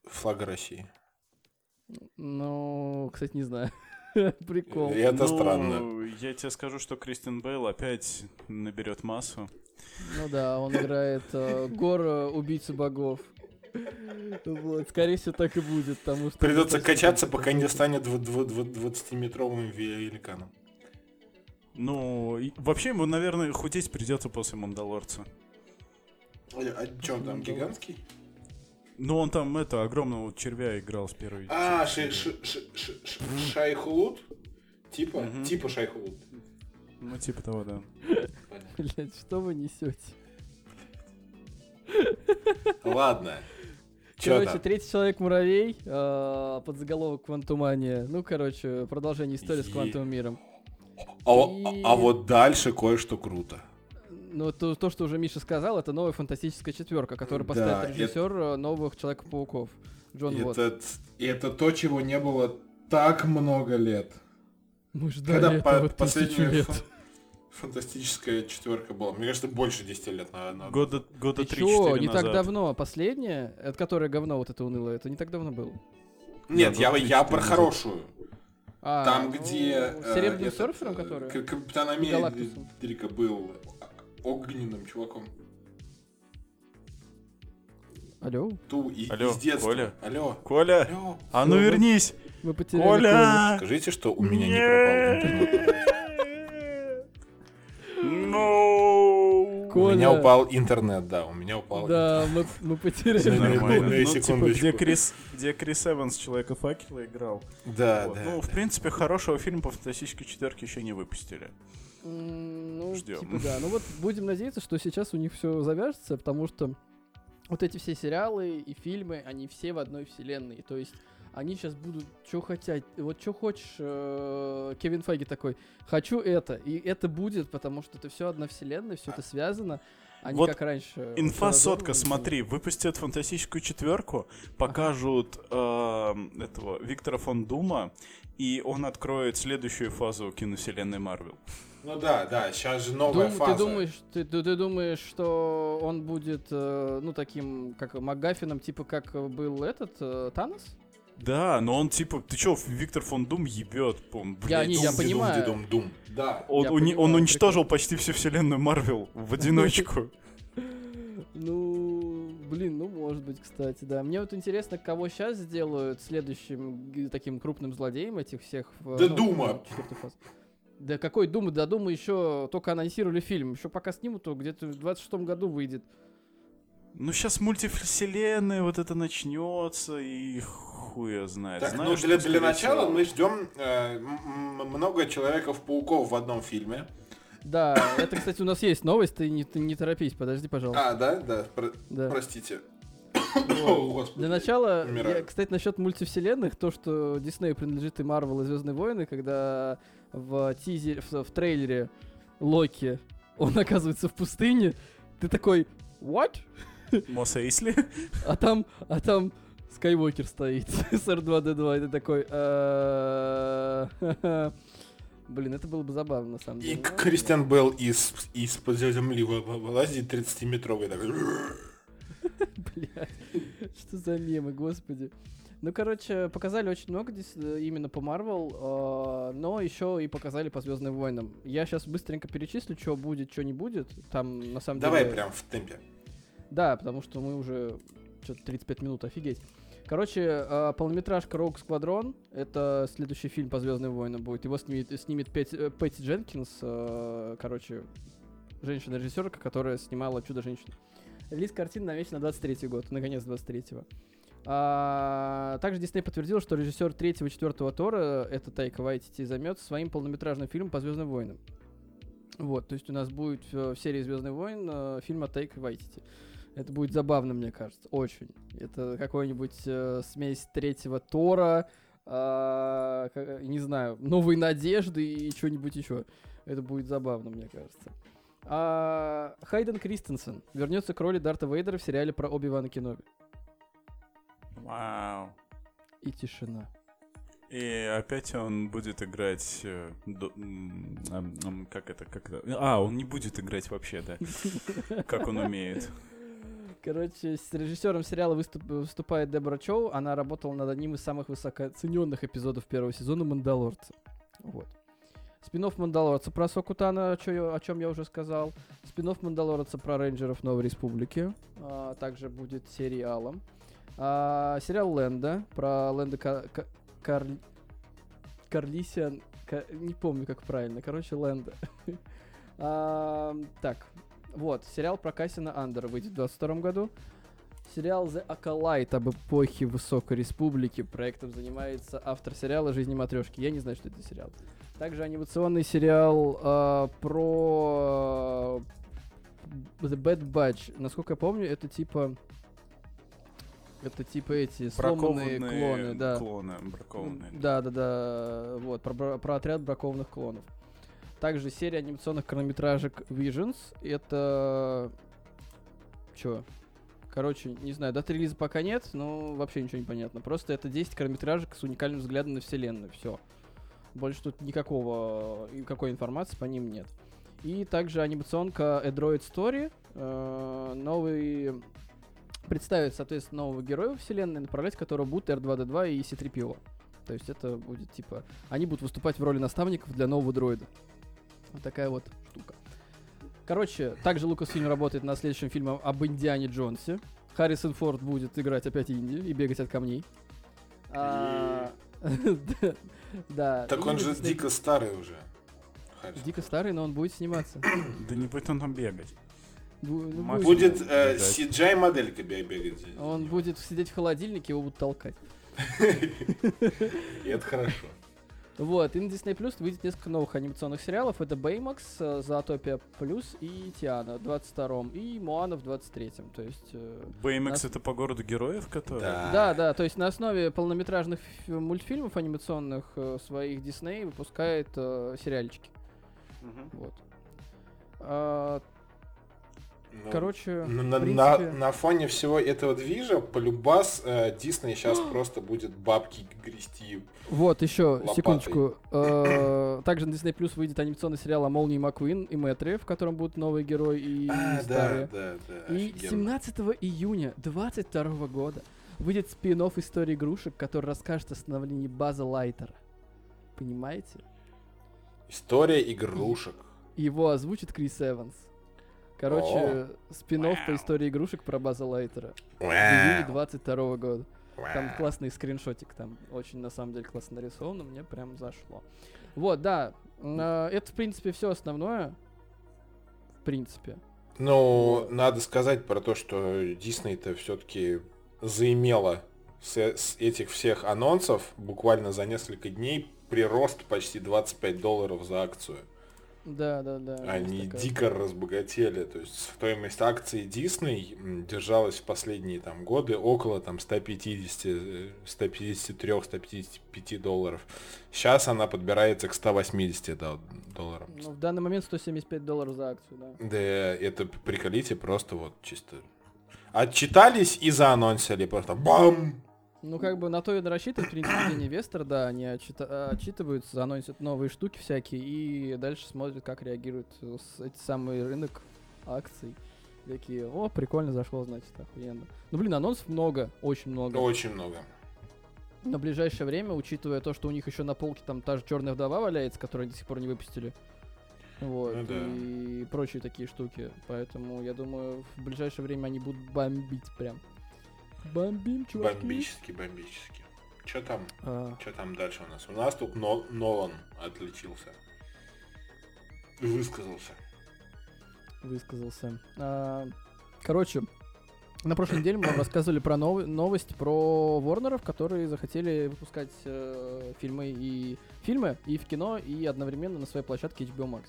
флага России? Ну, кстати, не знаю. Прикол. Это ну, странно. Я тебе скажу, что Кристиан Бейл опять наберет массу. Ну да, он играет э, Гора, убийцу богов. Вот, скорее всего, так и будет. Потому что придется качаться, пока не станет двадцатиметровым великаном. Ну, и, вообще ему, наверное, худеть придется после «Мандалорца». А что, он там гигантский? Ну, он там, это, огромного червя играл с первой... А, ши- ши- ши- ши- mm-hmm. Шайхулут? Типа? Mm-hmm. Типа Шайхулут. Ну, типа того, да. Блять, что вы несете? Ладно. Короче, «Третий человек-муравей», подзаголовок «Квантумания». Ну, короче, продолжение истории с «Квантовым миром». А вот дальше кое-что круто. Ну, то, то, что уже Миша сказал, это новая «Фантастическая четверка», которую поставит да, режиссер это... новых Человека-пауков. Джон Уотт. Это, это то, чего не было так много лет. Мы ждали когда этого по- тысячу лет. Фан- «Фантастическая четверка» была. Мне кажется, больше десяти лет, наверное. Года, года три-четыре назад. Не так давно. Последняя, от которой говно вот это уныло, это не так давно было. Нет, да, я, я про назад. Хорошую. А, там, ну, где... Серебряным этот, серфером, который? Капитан Америка был... огненным чуваком. Алло? Ту, и, Алло, из детства. Коля? Алло? Коля? Алло. А ну вернись! Мы потеряли Коля! Коля! Скажите, что у меня не пропал интернет. No. Коля. У меня упал интернет, да, у меня упал да, интернет. Да, мы, мы потеряли. Нормально. Ну, секундочку. Типа, где, Крис, где Крис Эванс Человека-факела играл. Да, вот. да. Ну, да. в принципе, хорошего фильма по «Фантастической четверке» еще не выпустили. Ну, ждем. Типа, да. Ну вот будем надеяться, что сейчас у них все завяжется, потому что вот эти все сериалы и фильмы, они все в одной вселенной. То есть они сейчас будут что хотят. Вот что хочешь, Кевин Файги такой, хочу это. И это будет, потому что это все одна вселенная, все это связано. Они вот как раньше. Инфа сотка, смотри, выпустят «Фантастическую четверку», покажут ага. э, этого Виктора фон Дума, и он откроет следующую фазу киновселенной Марвел. Ну да, да, сейчас же новая Дум, фаза. Ты думаешь, ты, ты, ты думаешь, что он будет, э, ну, таким, как Макгаффином, типа как был этот э, Танос? Да, но он типа, ты чё, Виктор фон Дум ебёт, он, блядь, я, не, Дум, я дедум, понимаю. Дедум, Дум. Да. Он, я он, понимаю, он уничтожил прикольно. Почти всю вселенную Марвел в одиночку. Ну, блин, ну может быть, кстати, да. Мне вот интересно, кого сейчас сделают следующим таким крупным злодеем этих всех... Да Дума! Да какой Дума, да Дума еще только анонсировали фильм, еще пока снимут, то где-то в двадцать шестом году выйдет. Ну, сейчас мультивселенная, вот это начнется, и хуя знает. Так, знаешь, ну, для, для начала мы ждем э, м- много Человеков-пауков в одном фильме. Да, это, кстати, у нас есть новость, ты не, ты не торопись, подожди, пожалуйста. А, да? Да, про- да. Простите. О, Господи, для начала, я, кстати, насчет мультивселенных, то, что Диснею принадлежит и Марвел, и Звездные войны, когда в, тизер, в, в трейлере Локи, он оказывается в пустыне, ты такой, what? Мос Эйсли? А там, а там Скайуокер стоит с эр два дэ два, и ты такой... Блин, это было бы забавно, на самом деле. И Кристиан Белл из-под земли вылазит тридцатиметровый такой... Блядь, что за мемы, господи. Ну, короче, показали очень много здесь именно по Marvel, но еще и показали по Звездным войнам. Я сейчас быстренько перечислю, что будет, что не будет. Там, на самом Давай деле... прям в темпе. Да, потому что мы уже... Что-то тридцать пять минут, офигеть. Короче, полнометражка Rogue Squadron. Это следующий фильм по Звездным войнам будет. Его снимет, снимет Пэтти Дженкинс, короче, женщина-режиссерка, которая снимала «Чудо-женщину». Релиз картины намечен на двадцать третий год, наконец двадцать третьего. А, также Дисней подтвердил, что режиссер третьего и четвертого Тора, это Тайка Вайтити, займется своим полнометражным фильмом по Звездным войнам. Вот, то есть у нас будет в серии Звездных войн фильм от Тайка Вайтити. Это будет забавно, мне кажется, очень. Это какой-нибудь э, смесь третьего Тора, э, не знаю, Новой Надежды и что-нибудь еще. Это будет забавно, мне кажется. А, Хайден Кристенсен вернется к роли Дарта Вейдера в сериале про Оби-Вана Кеноби. Вау. И тишина. И опять он будет играть... Э, до, э, э, как это? Как это? А, он не будет играть вообще, да. Как он умеет. Короче, с режиссером сериала выступ, выступает Дебора Чоу. Она работала над одним из самых высокооцененных эпизодов первого сезона «Мандалорца». Вот. Спин-офф «Мандалорца» про Сокутана, о чем я уже сказал. Спин-офф «Мандалорца» про рейнджеров Новой Республики. А, также будет сериалом. А, сериал «Лэнда» про Лэнда Кар... Кар... Карлисиан... Кар... Не помню, как правильно. Короче, «Лэнда». а, так... Вот, сериал про Кассина Андера выйдет в двадцать втором году. Сериал The Acolyte об эпохе Высокой Республики. Проектом занимается автор сериала «Жизни матрешки». Я не знаю, что это за сериал. Также анимационный сериал э, про The Bad Batch. Насколько я помню, это типа... Это типа эти сломанные клоны. Да. Клоны, бракованные. Да-да-да, вот, про, про отряд бракованных клонов. Также серия анимационных короткометражек Visions. Это... Чё? Короче, не знаю, даты релиза пока нет, но вообще ничего не понятно. Просто это десять короткометражек с уникальным взглядом на вселенную. Все. Больше тут никакого... никакой информации по ним нет. И также анимационка A Droid Story. Э-э- новый... Представит, соответственно, нового героя вселенной, направлять которого будут эр два дэ два и си три пи о. То есть это будет типа... Они будут выступать в роли наставников для нового дроида. Вот такая вот штука. Короче, также Lucasfilm работает над следующим фильмом об Индиане Джонсе. Харрисон Форд будет играть опять Индию и бегать от камней. Так он же дико старый уже. Дико старый, но он будет сниматься. Да не будет он там бегать. Будет си джи ай-моделька бегать. Он будет сидеть в холодильнике, его будут толкать. И это хорошо. Вот, и на Disney Plus выйдет несколько новых анимационных сериалов. Это Baymax, Zootopia Plus и Тиана в двадцать втором, и Моана в двадцать третьем. То есть... Baymax — это по городу героев, которые... Да. да, да, то есть на основе полнометражных мультфильмов анимационных своих Disney выпускает э, сериальчики. Угу. Вот. А, ну, короче, ну, на, принципе... на, на фоне всего этого движа полюбас Дисней э, сейчас просто будет бабки грести. Вот, еще лопатой. Секундочку. Э, также на Disney Plus выйдет анимационный сериал о Молнии Маккуин и Мэтре, в котором будут новые герои и а, старые. Да, да, да, и офигенно. семнадцатого июня двадцать второго года выйдет спин-офф истории игрушек, который расскажет о становлении База Лайтера. Понимаете? История игрушек. И его озвучит Крис Эванс. Короче, О, спин-офф вау. по истории игрушек про База Лайтера в июне двадцать второго года. Вау. Там классный скриншотик, там очень, на самом деле, классно нарисовано, мне прям зашло. Вот, да, это, в принципе, все основное, в принципе. Ну, надо сказать про то, что Disney-то все-таки заимела с, с этих всех анонсов буквально за несколько дней прирост почти двадцать пять долларов за акцию. Да, да, да. Они дико разбогатели. То есть стоимость акций Disney держалась в последние там годы около там сто пятьдесят, сто пятьдесят три, сто пятьдесят пять долларов. Сейчас она подбирается к сто восемьдесят долларам. Ну, в данный момент сто семьдесят пять долларов за акцию, да. Да, это приколите просто вот чисто. Отчитались и заанонсили просто бам! Ну, как бы на то и рассчитывают, в принципе, день инвестор, да, они отчита- отчитываются, анонсят новые штуки всякие и дальше смотрят, как реагирует эти самые рынок акций. Такие, о, прикольно зашло, значит, охуенно. Ну, блин, анонсов много, очень много. Очень много. Но в ближайшее время, учитывая то, что у них еще на полке там та же «Черная вдова» валяется, которую они до сих пор не выпустили, вот, ну, да. и прочие такие штуки. Поэтому, я думаю, в ближайшее время они будут бомбить прям. Бомбим, чуваки. Бомбически, бомбически. Че там? А. Че там дальше у нас? У нас тут Но- Нолан отличился. Высказался. Высказался. А, короче, на прошлой неделе мы вам рассказывали про нов- новость про Ворнеров, которые захотели выпускать э, фильмы и фильмы и в кино, и одновременно на своей площадке эйч би о Max.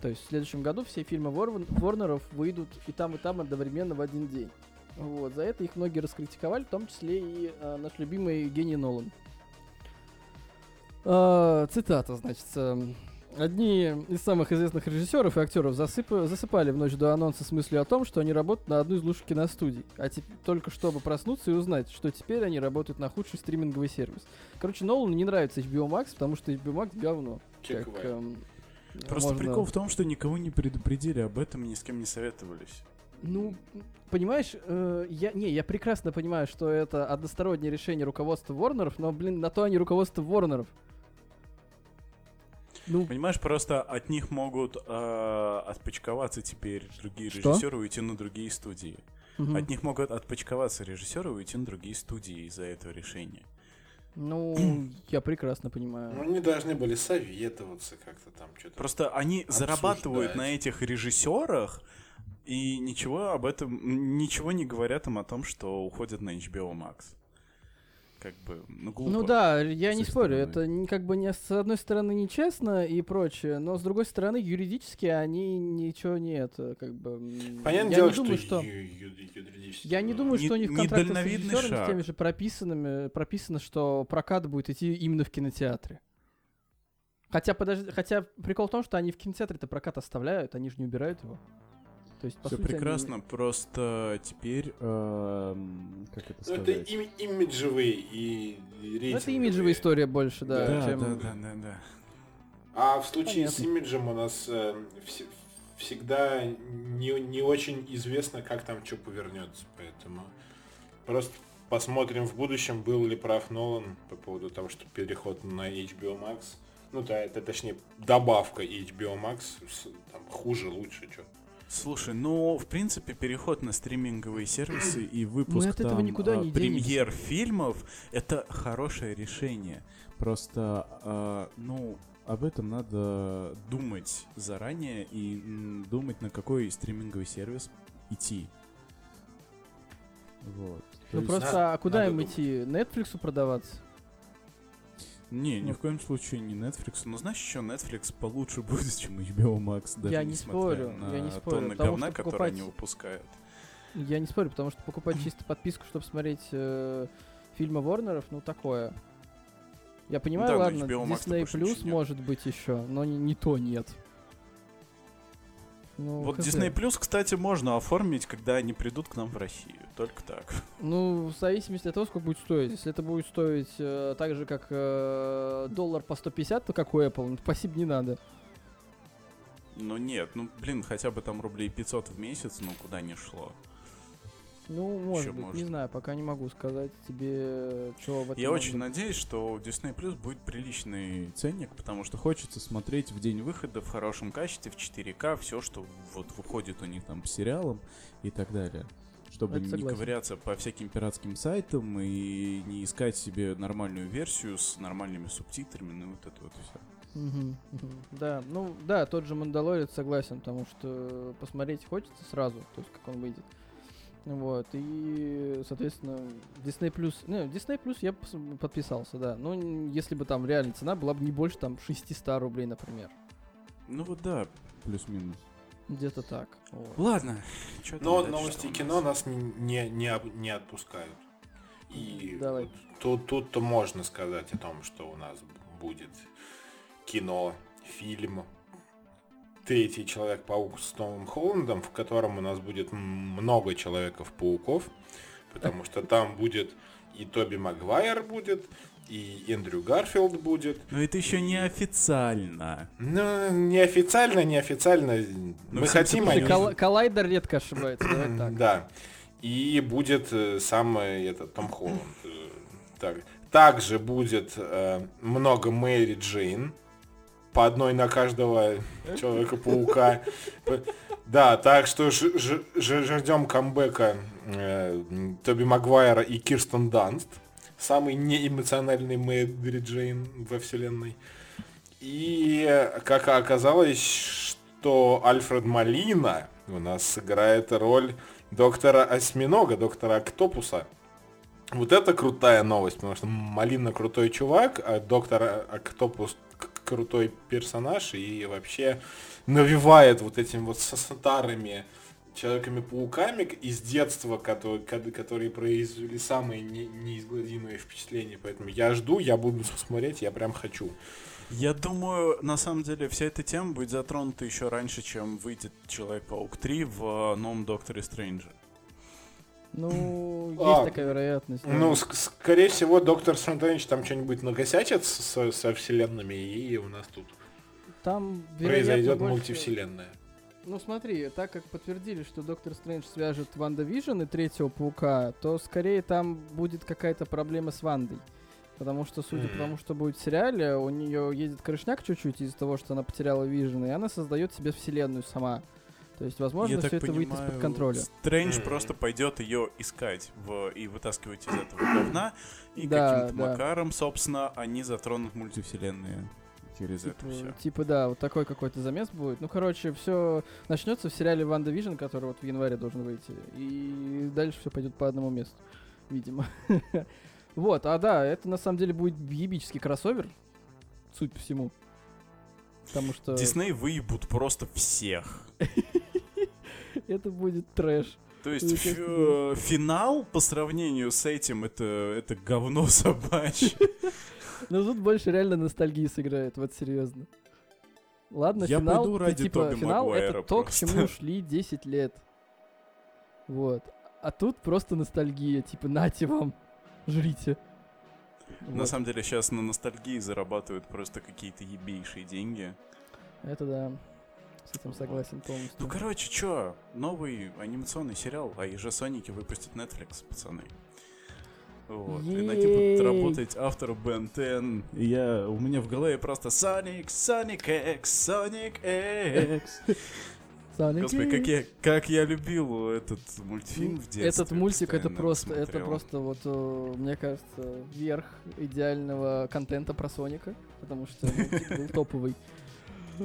То есть в следующем году все фильмы Вор- Ворнеров выйдут и там, и там одновременно в один день. Вот, за это их многие раскритиковали, в том числе и э, наш любимый гений Нолан. Э, цитата, значит. Э, Одни из самых известных режиссеров и актеров засып- засыпали в ночь до анонса с мыслью о том, что они работают на одной из лучших киностудий, а теперь только чтобы проснуться и узнать, что теперь они работают на худший стриминговый сервис. Короче, Нолану не нравится эйч би о Max, потому что эйч би о Max говно. Как, эм, Просто можно... прикол в том, что никого не предупредили об этом, ни с кем не советовались. Ну, понимаешь, э, я, не, я прекрасно понимаю, что это одностороннее решение руководства Ворнеров, но, блин, на то они руководство Ворнеров. Ну, понимаешь, просто от них могут э, отпочковаться теперь другие что? режиссеры и уйти на другие студии. Угу. От них могут отпочковаться режиссеры и уйти на другие студии из-за этого решения. Ну, я прекрасно понимаю. Ну, они должны были советоваться как-то там. Что-то просто они обсуждать. Зарабатывают на этих режиссерах и ничего об этом, ничего не говорят им о том, что уходят на эйч би о Max. Как бы, ну, глупо. Ну да, я не спорю, это как бы не, с одной стороны нечестно и прочее, но с другой стороны юридически они ничего не это, как бы... Понятное дело, что юридически... Я не думаю, что у них в контрактах с режиссерами, с теми же прописанными, прописано, что прокат будет идти именно в кинотеатре. Хотя, подожди, хотя прикол в том, что они в кинотеатре-то прокат оставляют, они же не убирают его. То есть, по Все сути, прекрасно, они... просто теперь, э, как это сказать? Ну, это им- имиджевые и, и рейтинговые. Ну, это имиджевая история больше, да. Да, чем... да, да, да, да. А в случае Понятно. С имиджем у нас э, вс- всегда не, не очень известно, как там что повернется, поэтому просто посмотрим в будущем, был ли прав Нолан по поводу того, что переход на эйч би о Max, ну да, это точнее добавка эйч би о Max, там, хуже, лучше, что. Слушай, ну, в принципе, переход на стриминговые сервисы и выпуск там а, премьер фильмов — это хорошее решение. Просто, а, ну, об этом надо думать заранее и м, думать, на какой стриминговый сервис идти. Вот. Ну, есть... просто, надо, а куда им думать. Идти? Netflix'у продаваться? Не, ни в коем случае не Netflix. Но знаешь, еще Netflix получше будет, чем эйч би о Max, даже я не спорю, на я не спорю, тонны потому, говна, покупать... которые они выпускают. Я не спорю, потому что покупать чисто подписку, чтобы смотреть э, фильмы Ворнеров, ну такое. Я понимаю, да, ладно, Disney Plus может быть еще, но не, не то нет. Ну, вот Disney Plus, кстати, можно оформить, когда они придут к нам в Россию. Только так. Ну, в зависимости от того, сколько будет стоить. Если это будет стоить э, так же, как э, доллар по сто пятьдесят, то как у Apple, ну, спасибо, не надо. Ну, нет, ну, блин, хотя бы там рублей пятьсот в месяц, ну, куда ни шло. Ну, может Еще быть, может. Не знаю, пока не могу сказать тебе, что в этом... Я очень быть. Надеюсь, что у Disney Plus будет приличный ценник, потому что хочется смотреть в день выхода в хорошем качестве, в четыре ка, все, что вот выходит у них там по сериалам и так далее. Чтобы не ковыряться по всяким пиратским сайтам и не искать себе нормальную версию с нормальными субтитрами, ну, вот это вот и все. Угу, угу. Да, ну, да, тот же «Мандалорец», согласен, потому что посмотреть хочется сразу, то есть как он выйдет. Вот, и, соответственно, Disney+, ну, Disney+, я подписался, да, ну, если бы там реально цена была бы не больше, там, шестьсот рублей, например. Ну вот да, плюс-минус. Где-то так. Вот. Ладно. Но новости кино нас не, не, не отпускают. И тут, тут-то можно сказать о том, что у нас будет кино, фильм... Третий Человек-паук с Томом Холландом, в котором у нас будет много Человеков-пауков, потому что там будет и Тоби Магуайр будет, и Эндрю Гарфилд будет. Но это еще неофициально. Ну, неофициально, неофициально. Но мы хотим... Они... Кол- коллайдер редко ошибается, давай так. Да. И будет сам этот Том Холланд. Так. Также будет э, много Мэри Джейн. По одной на каждого Человека-паука. Да, так что ж- ж- ж- ждем камбэка э, Тоби Магуайра и Кирстен Данст. Самый неэмоциональный Мэри Джейн во вселенной. И как оказалось, что Альфред Молина у нас сыграет роль доктора Осьминога, доктора Октопуса. Вот это крутая новость, потому что Малина крутой чувак, а доктор Октопус крутой персонаж и вообще навевает вот этим вот со старыми Человеками-пауками из детства, которые, которые произвели самые не, неизгладимые впечатления. Поэтому я жду, я буду смотреть, я прям хочу. Я думаю, на самом деле, вся эта тема будет затронута еще раньше, чем выйдет Человек-паук три в новом Докторе Стрэнджа. Ну, есть а, такая вероятность. Да. Ну, ск- скорее всего, Доктор Стрендж там что-нибудь накосячит со, со вселенными, и у нас тут там произойдет больше... мультивселенная. Ну смотри, так как подтвердили, что Доктор Стрэндж свяжет Ванда Вижн и Третьего Паука, то скорее там будет какая-то проблема с Вандой. Потому что, судя mm-hmm. по тому, что будет в сериале, у нее едет крышняк чуть-чуть из-за того, что она потеряла Вижн, и она создает себе вселенную сама. То есть, возможно, все это понимаю, выйдет из-под контроля. Стрэндж mm-hmm. просто пойдет ее искать в... и вытаскивать из этого говна. И да, каким-то да. макаром, собственно, они затронут мультивселенные. Через типа, это все. Типа, да, вот такой какой-то замес будет. Ну, короче, все начнется в сериале Ванда Вижн, который вот в январе должен выйти. И дальше все пойдет по одному месту, видимо. Вот, а да, это на самом деле будет ебический кроссовер. Суть по всему. Потому что... Дисней выебут просто всех. Это будет трэш. То есть ф- финал по сравнению с этим, это, это говно собачье. Ну тут больше реально ностальгии сыграет, вот серьезно. Ладно, я финал, пойду ради типа, Тоби финал Магуайра это то, просто. К чему шли десять лет. Вот. А тут просто ностальгия, типа, нате вам, жрите. Вот. На самом деле сейчас на ностальгии зарабатывают просто какие-то ебейшие деньги. Это да. С этим согласен полностью. Ну короче, чё, новый анимационный сериал о ежесоннике выпустит Netflix, пацаны. Вот. И на ней будут работать авторы Бен Тен. Я, у меня в голове просто Соник, Соник X, Соник X. Господи, как я, как я любил этот мультфильм в детстве. Этот мультик это просто, это просто вот, мне кажется, верх идеального контента про Соника, потому что мультик был топовый.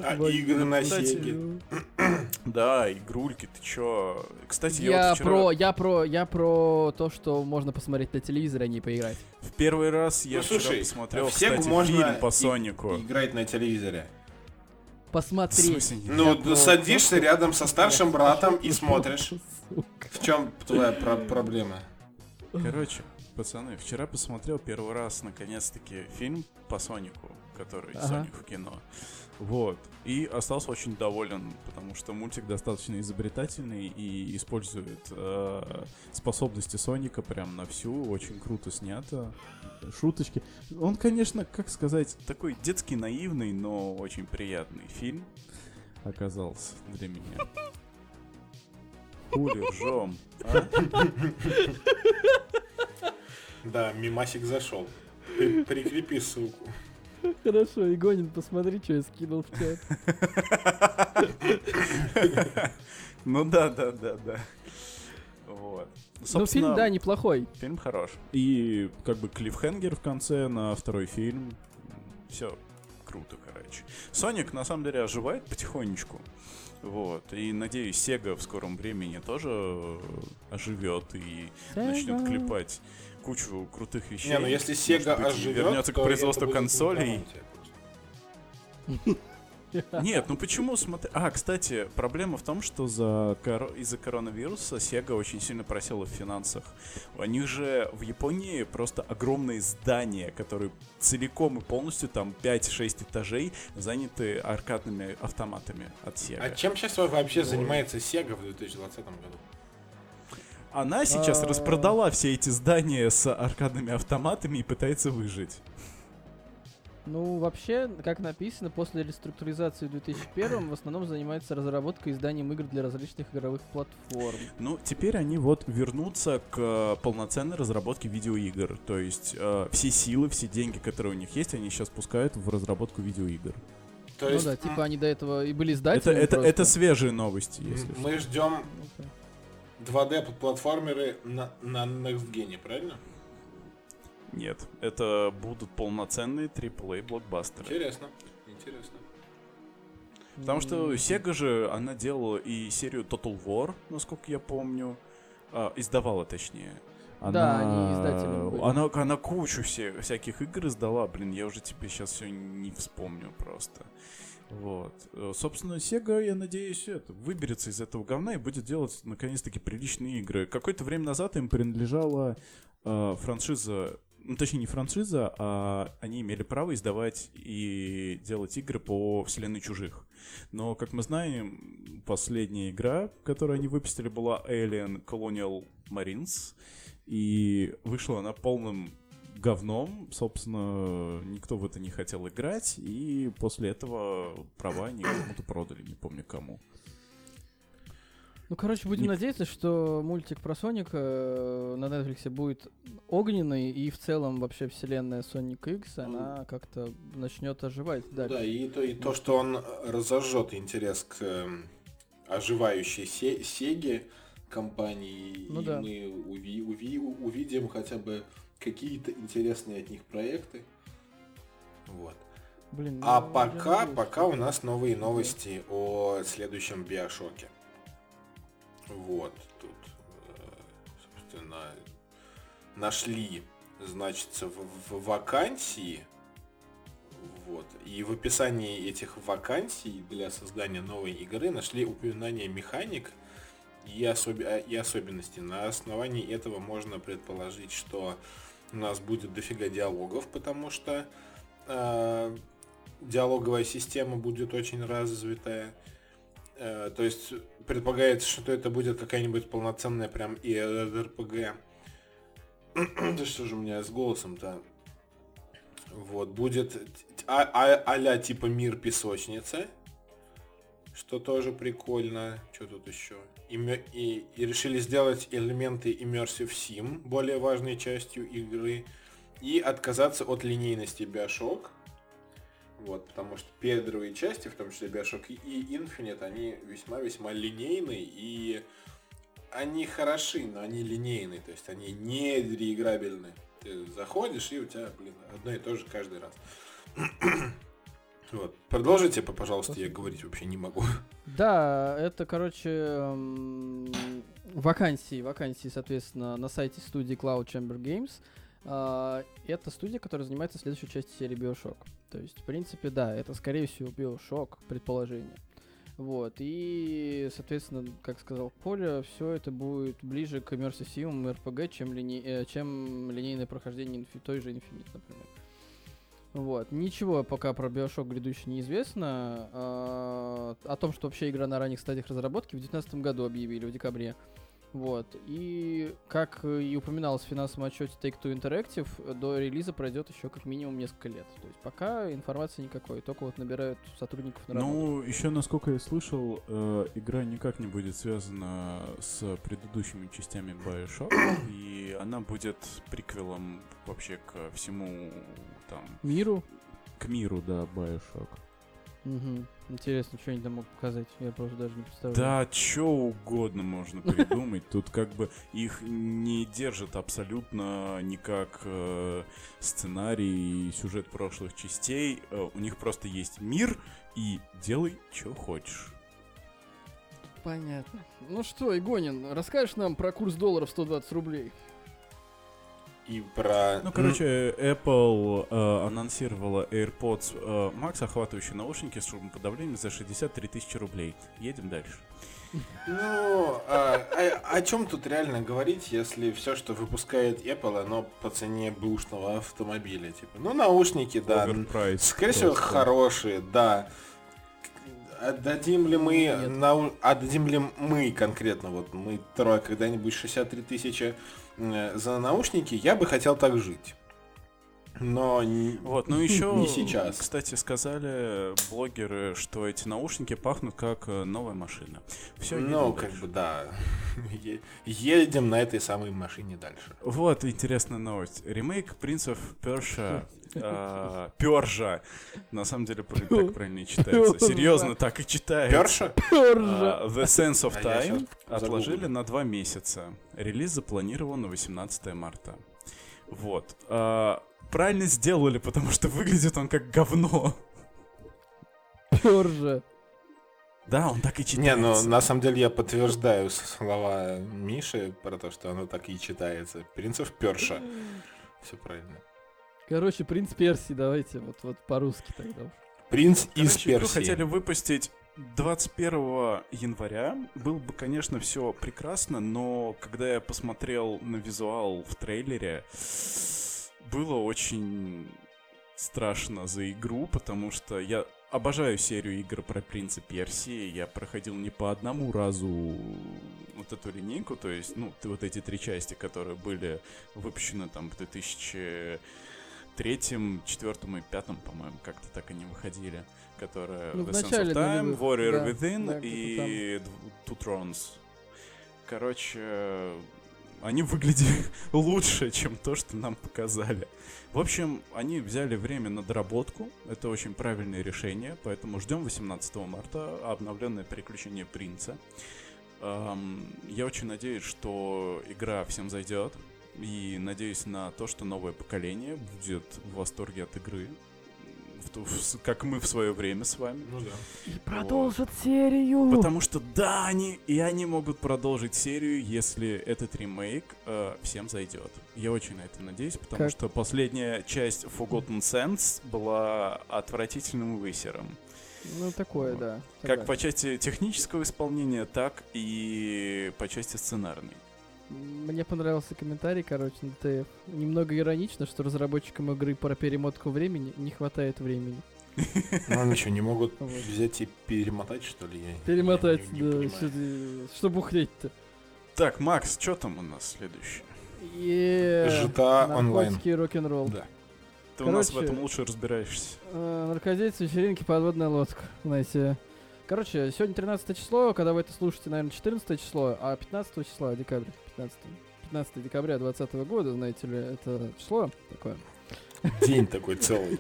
А вот, игры на Сеге. Да, игрульки, ты чё? Кстати, я, я вот вчера... Про, я, про, я про то, что можно посмотреть на телевизоре, а не поиграть. В первый раз я ну, вчера слушай, посмотрел, кстати, фильм по Сонику. И- играть на телевизоре. Посмотреть. Ну, я садишься про... рядом со старшим братом и смотришь. Сука. В чем твоя про- проблема? Короче, пацаны, вчера посмотрел первый раз, наконец-таки, фильм по Сонику, который ага. Соник в кино. Вот. И остался очень доволен, потому что мультик достаточно изобретательный и использует э, способности Соника прям на всю. Очень круто снято. Шуточки. Он, конечно, как сказать, такой детский, наивный, но очень приятный фильм оказался для меня. Хули ржём. Да, мимасик зашел. Прикрепи ссылку. Хорошо, и Гонин, посмотри, что я скинул в чат. Ну да, да, да, да. Вот. Ну фильм, да, неплохой. Фильм хорош. И как бы клиффхенгер в конце на второй фильм. Все круто, короче. Соник, на самом деле, оживает потихонечку. Вот. И, надеюсь, Sega в скором времени тоже оживет и начнет клепать кучу крутых вещей. Не, ну если Sega быть, оживет, вернется к производству консолей. Нет, ну почему смотри. А, кстати, проблема в том, что за кор... из-за коронавируса Sega очень сильно просела в финансах. У них же в Японии просто огромные здания, которые целиком и полностью там пять-шесть этажей заняты аркадными автоматами от Sega. А чем сейчас вообще занимается Sega в две тысячи двадцатом году? Она сейчас распродала все эти здания с аркадными автоматами и пытается выжить. Ну, вообще, как написано, после реструктуризации в две тысячи первом в основном занимается разработкой и изданием игр для различных игровых платформ. Ну, теперь они вот вернутся к полноценной разработке видеоигр. То есть э, все силы, все деньги, которые у них есть, они сейчас пускают в разработку видеоигр. То есть... Ну да, типа они до этого и были издателями. Это, это, это свежие новости, если что. Мы ждем два дэ-платформеры на, на Next Gen, правильно? Нет, это будут полноценные триплей блокбастеры. Интересно, интересно. Потому что Sega же, она делала и серию Total War, насколько я помню, а, издавала точнее. Она, да, они издатели были. Она, она кучу вся, всяких игр издала, блин, я уже тебе сейчас все не вспомню просто. Вот. Собственно, Sega, я надеюсь, это, выберется из этого говна и будет делать, наконец-таки, приличные игры. Какое-то время назад им принадлежала э, франшиза, ну, точнее, не франшиза, а они имели право издавать и делать игры по вселенной «Чужих». Но, как мы знаем, последняя игра, которую они выпустили, была Alien Colonial Marines, и вышла она полным... говном, собственно, никто в это не хотел играть, и после этого права они кому-то продали, не помню кому. Ну, короче, будем не... надеяться, что мультик про Соника на Netflix будет огненный, и в целом вообще вселенная Sonic X, она как-то начнет оживать дальше. Да, и то, и то что он разожжет интерес к оживающей Сеге компании, ну, и да. мы уви- уви- увидим хотя бы какие-то интересные от них проекты. Вот. Блин, а ну, пока, пока у нас новые новости о следующем Биошоке. Вот. Тут, собственно, нашли, значит, в, в вакансии. Вот. И в описании этих вакансий для создания новой игры нашли упоминание механик и, особ... и особенностей. На основании этого можно предположить, что у нас будет дофига диалогов, потому что э, диалоговая система будет очень развитая. Э, то есть предполагается, что это будет какая-нибудь полноценная прям и эр пи джи. Да что же у меня с голосом-то? Вот, будет а- а- а-ля типа мир песочницы, что тоже прикольно. Что тут еще? И, и, и решили сделать элементы Immersive Sim более важной частью игры и отказаться от линейности Bioshock. Вот, потому что первые части, в том числе Bioshock и Infinite, они весьма-весьма линейны, и они хороши, но они линейны, то есть они не реиграбельны. Ты заходишь, и у тебя, блин, одно и то же каждый раз. Вот. Продолжите, пожалуйста, я говорить вообще не могу. Да, это, короче, эм, вакансии, вакансии, соответственно, на сайте студии Cloud Chamber Games. Э, это студия, которая занимается следующей частью серии Bioshock. То есть, в принципе, да, это, скорее всего, Bioshock, предположение. Вот, и, соответственно, как сказал Коля, все это будет ближе к Immersive Sim и эр пи джи, чем, линей, чем линейное прохождение инфи, той же Infinite, например. Вот. Ничего пока про Bioshock грядущий неизвестно. А, о том, что вообще игра на ранних стадиях разработки в две тысячи девятнадцатом году объявили, в декабре. Вот. И, как и упоминалось в финансовом отчете Take-Two Interactive, до релиза пройдет еще как минимум несколько лет. То есть пока информации никакой, только вот набирают сотрудников на работу. Ну, еще, насколько я слышал, игра никак не будет связана с предыдущими частями Bioshock, и она будет приквелом вообще к всему... Там. Миру? К миру, да, Bioshock. Угу. Интересно, что они там могут показать? Я просто даже не представляю. Да, что угодно можно придумать. Тут как бы их не держит абсолютно никак э, сценарий и сюжет прошлых частей. Э, у них просто есть мир, и делай, что хочешь. Понятно. Ну что, Игонин, расскажешь нам про курс доллара в сто двадцать рублей? И про... Ну, короче, Apple э, анонсировала AirPods э, Max, охватывающие наушники с шумоподавлением за шестьдесят три тысячи рублей. Едем дальше. Ну, а, о, о чем тут реально говорить, если все, что выпускает Apple, оно по цене бэушного автомобиля? Типа, ну, наушники, да. Overpriced, скорее всего, хорошие, да. Отдадим ли мы, на, отдадим ли мы конкретно, вот мы трое когда-нибудь шестьдесят три тысячи за наушники, я бы хотел так жить. Но не, вот, ну еще, не сейчас. Кстати, сказали блогеры, что эти наушники пахнут как новая машина. Все, ну, как дальше. бы, да. Е- едем на этой самой машине дальше. Вот интересная новость. Ремейк «Принцев Перша». Пержа. На самом деле, так правильно читается. Серьезно, так и читается. Перша? Пержа. The Sense of Time отложили на два месяца. Релиз запланирован на восемнадцатое марта. Вот. Правильно сделали, потому что выглядит он как говно. Пержа. Да, он так и читается. Не, ну на самом деле я подтверждаю слова Миши про то, что оно так и читается. «Принцев Перша». Все правильно. Короче, «Принц Персии», давайте, вот, вот по-русски тогда. «Принц из Персии». Короче, хотели выпустить двадцать первого января. Было бы, конечно, все прекрасно, но когда я посмотрел на визуал в трейлере, было очень страшно за игру, потому что я обожаю серию игр про «Принца Персии». Я проходил не по одному разу вот эту линейку, то есть, ну, вот эти три части, которые были выпущены там в две тысячи... третьем, четвертом и пятом, по-моему, как-то так они выходили, которые ну, The Sense of Time, Warrior да, Within да, и Two Thrones. Короче, они выглядели лучше, чем то, что нам показали. В общем, они взяли время на доработку, это очень правильное решение, поэтому ждем восемнадцатого марта обновленное приключение принца. Я очень надеюсь, что игра всем зайдет. И надеюсь на то, что новое поколение будет в восторге от игры, в ту, в, как мы в свое время с вами. Ну да. И продолжат вот. серию. Потому что да, они и они могут продолжить серию, если этот ремейк э, всем зайдет. Я очень на это надеюсь, потому как? что последняя часть Forgotten Sands была отвратительным высером. Ну такое, вот. да. Как да. по части технического исполнения, так и по части сценарной. Мне понравился комментарий, короче, на ТФ. Немного иронично, что разработчикам игры про перемотку времени не хватает времени. Ну они что, не могут взять и перемотать, что ли? Перемотать, да. Что бухлеть-то? Так, Макс, что там у нас следующее? джи ти эй онлайн. Наркотики, рок-н-ролл. Ты у нас в этом лучше разбираешься. Наркозейцы, вечеринки, подводная лодка. Знаете... Короче, сегодня тринадцатое число, когда вы это слушаете, наверное, четырнадцатое число, а пятнадцатого числа декабря, пятнадцатого, пятнадцатого декабря двадцатого года, знаете ли, это число такое. День такой целый.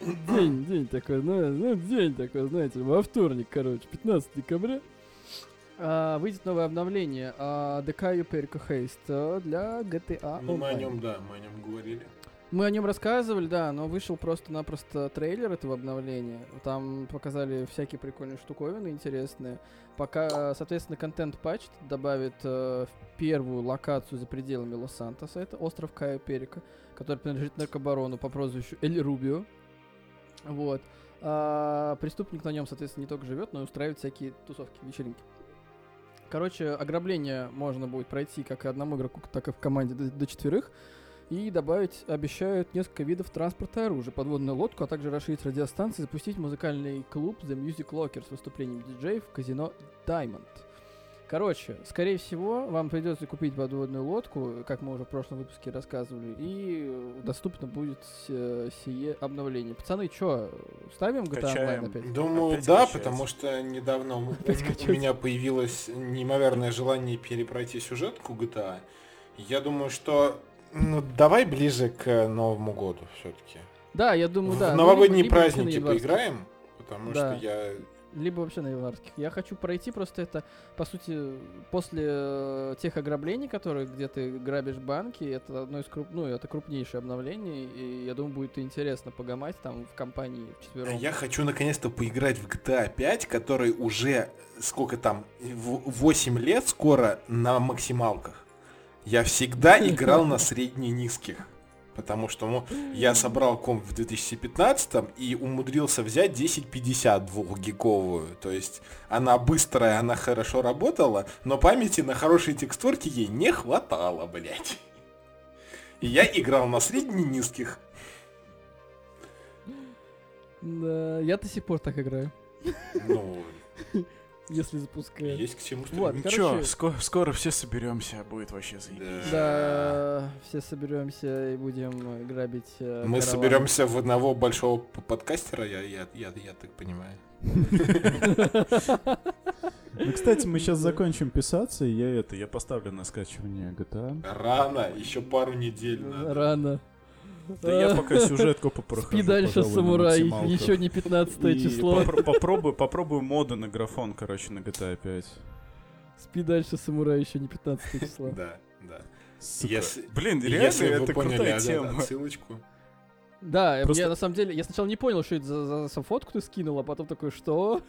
День, день такой, ну, день такой, знаете ли, во вторник, короче, пятнадцатого декабря. Выйдет новое обновление ДК Юперика Хейст для джи ти эй. Ну, мы о нем, да, мы о нем говорили. Мы о нем рассказывали, да, но вышел просто-напросто трейлер этого обновления. Там показали всякие прикольные штуковины интересные. Пока, соответственно, контент-патч добавит э, в первую локацию за пределами Лос-Сантоса. Это остров Кайо-Перика, который принадлежит наркобарону по прозвищу Эль Рубио. Вот. А преступник на нем, соответственно, не только живет, но и устраивает всякие тусовки, вечеринки. Короче, ограбление можно будет пройти как одному игроку, так и в команде до, до четверых. И добавить обещают несколько видов транспорта и оружия, подводную лодку, а также расширить радиостанции, запустить музыкальный клуб The Music Locker с выступлением диджеев в казино Diamond. Короче, скорее всего, вам придется купить подводную лодку, как мы уже в прошлом выпуске рассказывали, и доступно будет сие обновление. Пацаны, чё, ставим джи ти эй Качаем. Online опять? Думаю, опять да, качается. Потому что недавно у меня появилось неимоверное желание перепройти сюжетку джи ти эй. Я думаю, что... Ну, давай ближе к Новому году все-таки. Да, я думаю, да. В новогодние ну, либо, либо праздники поиграем, потому да. что я... Либо вообще на январских. Я хочу пройти просто это, по сути, после тех ограблений, которые, где ты грабишь банки, это одно из круп... ну, это крупнейшее обновление, и я думаю, будет интересно погамать там в компании вчетвером. Я хочу наконец-то поиграть в джи ти эй пять, который уже, сколько там, восемь лет скоро на максималках. Я всегда играл на средне-низких, потому что ну, я собрал комп в две тысячи пятнадцатом и умудрился взять тысяча пятьдесят двухгиговую. То есть она быстрая, она хорошо работала, но памяти на хорошие текстурки ей не хватало, блять. И я играл на средне-низких. Да, я до сих пор так играю. Ну... Если запускают. Есть к чему стремиться. Вот, Ничего, короче... скоро, скоро все соберемся, будет вообще заебись. Да, да, все соберемся и будем грабить. Э, Мы караван. соберемся в одного большого подкастера, я, я, я, я так понимаю. Ну, кстати, мы сейчас закончим писаться, и я это, я поставлю на скачивание джи ти эй. Рано, еще пару недель надо. Рано. Да я пока сюжетку попрохожу. Спи дальше, самурай, еще не пятнадцатое число. Попро- попробую, попробую моду на графон, короче, на джи ти эй пять. Спи дальше, самурай, еще не пятнадцатое число. Да, да. Если... Блин, реально, если это поняли, крутая а, тема. Да, отсылочку. Да, Просто... я на самом деле, я сначала не понял, что это за, за фотку ты скинул, а потом такой, что...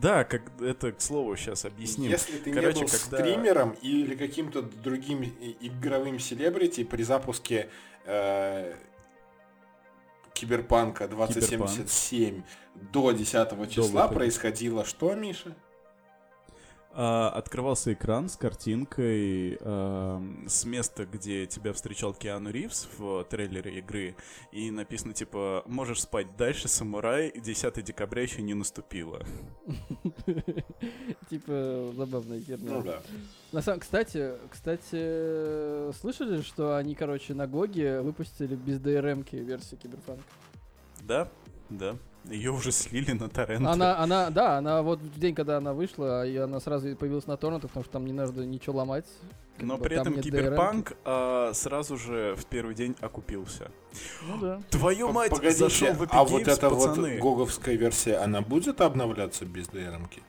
Да, как это, к слову, сейчас объясним. Если ты Короче, не был когда... стримером или каким-то другим игровым селебрити при запуске э, Киберпанка двадцать семьдесят семь Киберпанк. до десятого числа до происходило что, Миша? А, открывался экран с картинкой а, с места, где тебя встречал Киану Ривз в трейлере игры, и написано типа «Можешь спать дальше, самурай, десятого декабря еще не наступило». Типа забавная херня. На самом, кстати, кстати, слышали, что они, короче, на Гоге выпустили без ди эр эм-ки версию Киберпанка? Да, да. Ее уже слили на торренты. Она, она, да, она вот в день, когда она вышла, она сразу появилась на торрентах, потому что там не надо ничего ломать. Но бы, при этом Киберпанк а, сразу же в первый день окупился. Ну да. Твою мать, Погодите, зашел в Epic а Games, вот эта пацаны. вот гоговская версия, она будет обновляться без ди эр эм-ки?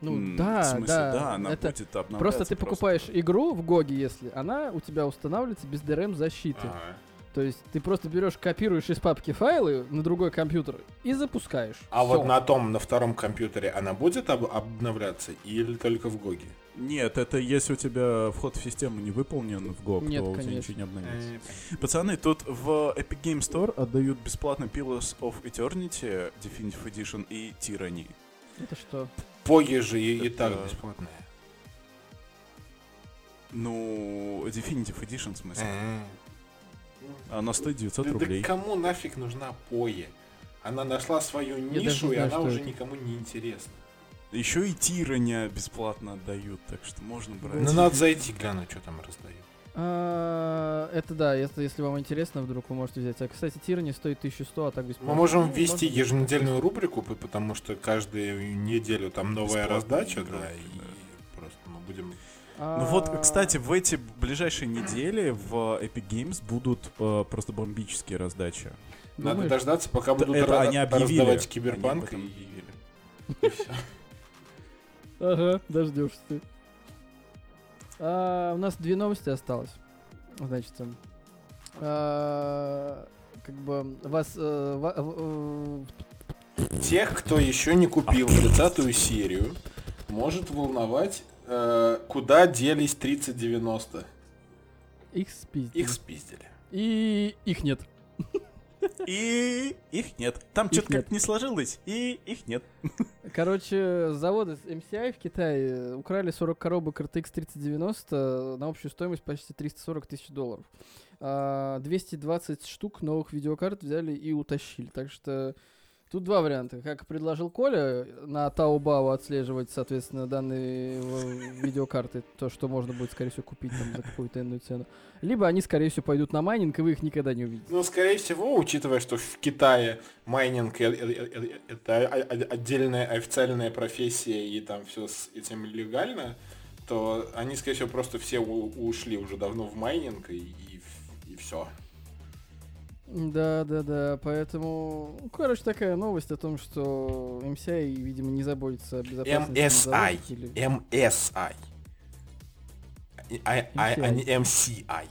Ну М- да, в смысле, да, да, она это будет обновляться. Просто ты покупаешь просто. игру в Гоге, если она у тебя устанавливается без ди эр эм-защиты. Ага. То есть ты просто берешь, копируешь из папки файлы на другой компьютер и запускаешь. А Всё. вот на том, на втором компьютере она будет об- обновляться или только в Гоге? Нет, это если у тебя вход в систему не выполнен в Гог, Нет, то конечно. у тебя ничего не обновится. Нет. Пацаны, тут в Epic Game Store отдают бесплатно Pillars of Eternity, Definitive Edition и Tyranny. Это что? Поги же и, и так бесплатные. Ну, Definitive Edition в смысле. Она стоит девятьсот рублей Да кому нафиг нужна Пое? Она нашла свою нишу, и она уже никому не интересна. Еще и Тирания бесплатно отдают, так что можно брать. Ну надо зайти глянуть, что там раздают. Это да, если вам интересно, вдруг вы можете взять. А, кстати, Тирания стоит тысяча сто а так бесплатно. Мы можем ввести еженедельную рубрику, потому что каждую неделю там новая раздача, да, и просто мы будем... Ну вот, кстати, в эти ближайшие недели в Epic Games будут э, просто бомбические раздачи. Думаешь? Надо дождаться, пока будут это, ра- раздавать Киберпанк. Они и... и все. Ага, дождешься ты. А, у нас две новости осталось. Значит, а, как бы вас... А, а, а... Тех, кто еще не купил тридцатую серию, может волновать... Куда делись тридцать девяносто Их спиздили. Их спиздили. И их нет. И их нет. Там что-то как-то не сложилось, и их нет. Короче, заводы эм си ай в Китае украли сорок коробок эр ти экс тридцать девяносто на общую стоимость почти триста сорок тысяч долларов двести двадцать штук новых видеокарт взяли и утащили. Так что... Тут два варианта. Как предложил Коля, на Таобао отслеживать, соответственно, данные видеокарты, то, что можно будет, скорее всего, купить там за какую-то иную цену. Либо они, скорее всего, пойдут на майнинг, и вы их никогда не увидите. Ну, скорее всего, учитывая, что в Китае майнинг — это отдельная официальная профессия, и там все с этим легально, то они, скорее всего, просто все ушли уже давно в майнинг, и, и, и все. Да, да, да, поэтому, ну, короче, такая новость о том, что эм си ай, видимо, не заботится о безопасности. эм эс ай Или... эм эс ай А, а, а не эм си ай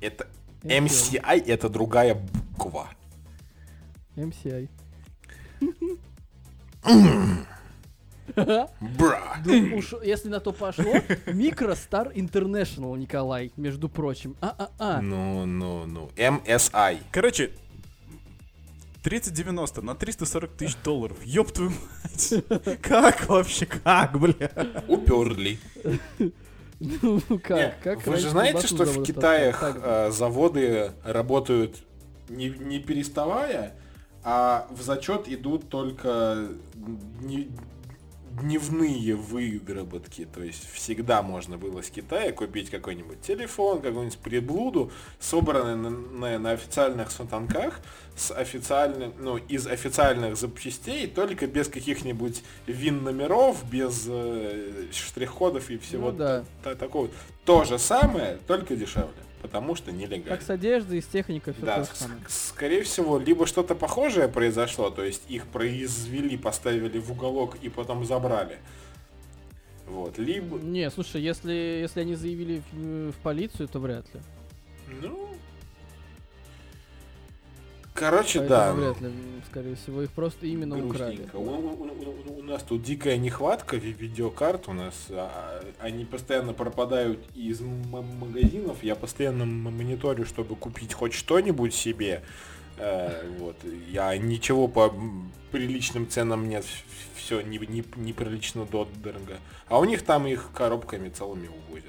Это... эм си ай. эм си ай это другая буква. эм си ай Бра. Если на то пошло, Микростар Интернешнл, Николай, между прочим. А-а-а. Ну, ну, ну. эм эс ай Короче, тридцать девяносто на триста сорок тысяч долларов Ёб твою мать. Как вообще? Как, бля? Уперли. Ну, как? как Вы же знаете, что в Китае заводы работают не переставая, а в зачет идут только дневные выработки. То есть всегда можно было с Китая купить какой-нибудь телефон, какую-нибудь приблуду, собранную на, на, на официальных сатанках, с официальным, ну, из официальных запчастей, только без каких-нибудь ВИН-номеров, без э, штрих-кодов и всего, ну, да. т- такого. То же самое, только дешевле. Потому что нелегально. Как с одеждой, с техникой, все да, то же самое. С- скорее всего, либо что-то похожее произошло, то есть их произвели, поставили в уголок и потом забрали. Вот, либо... Не, слушай, если, если они заявили в, в полицию, то вряд ли. Ну... Короче, поэтому да. Вряд ли, скорее всего, их просто именно грустненько украли. У, у, у нас тут дикая нехватка видеокарт у нас. А, они постоянно пропадают из м- магазинов. Я постоянно м- мониторю, чтобы купить хоть что-нибудь себе. Э, вот. Я ничего по приличным ценам нет. Все не, не, неприлично дорого. А у них там их коробками целыми увозят.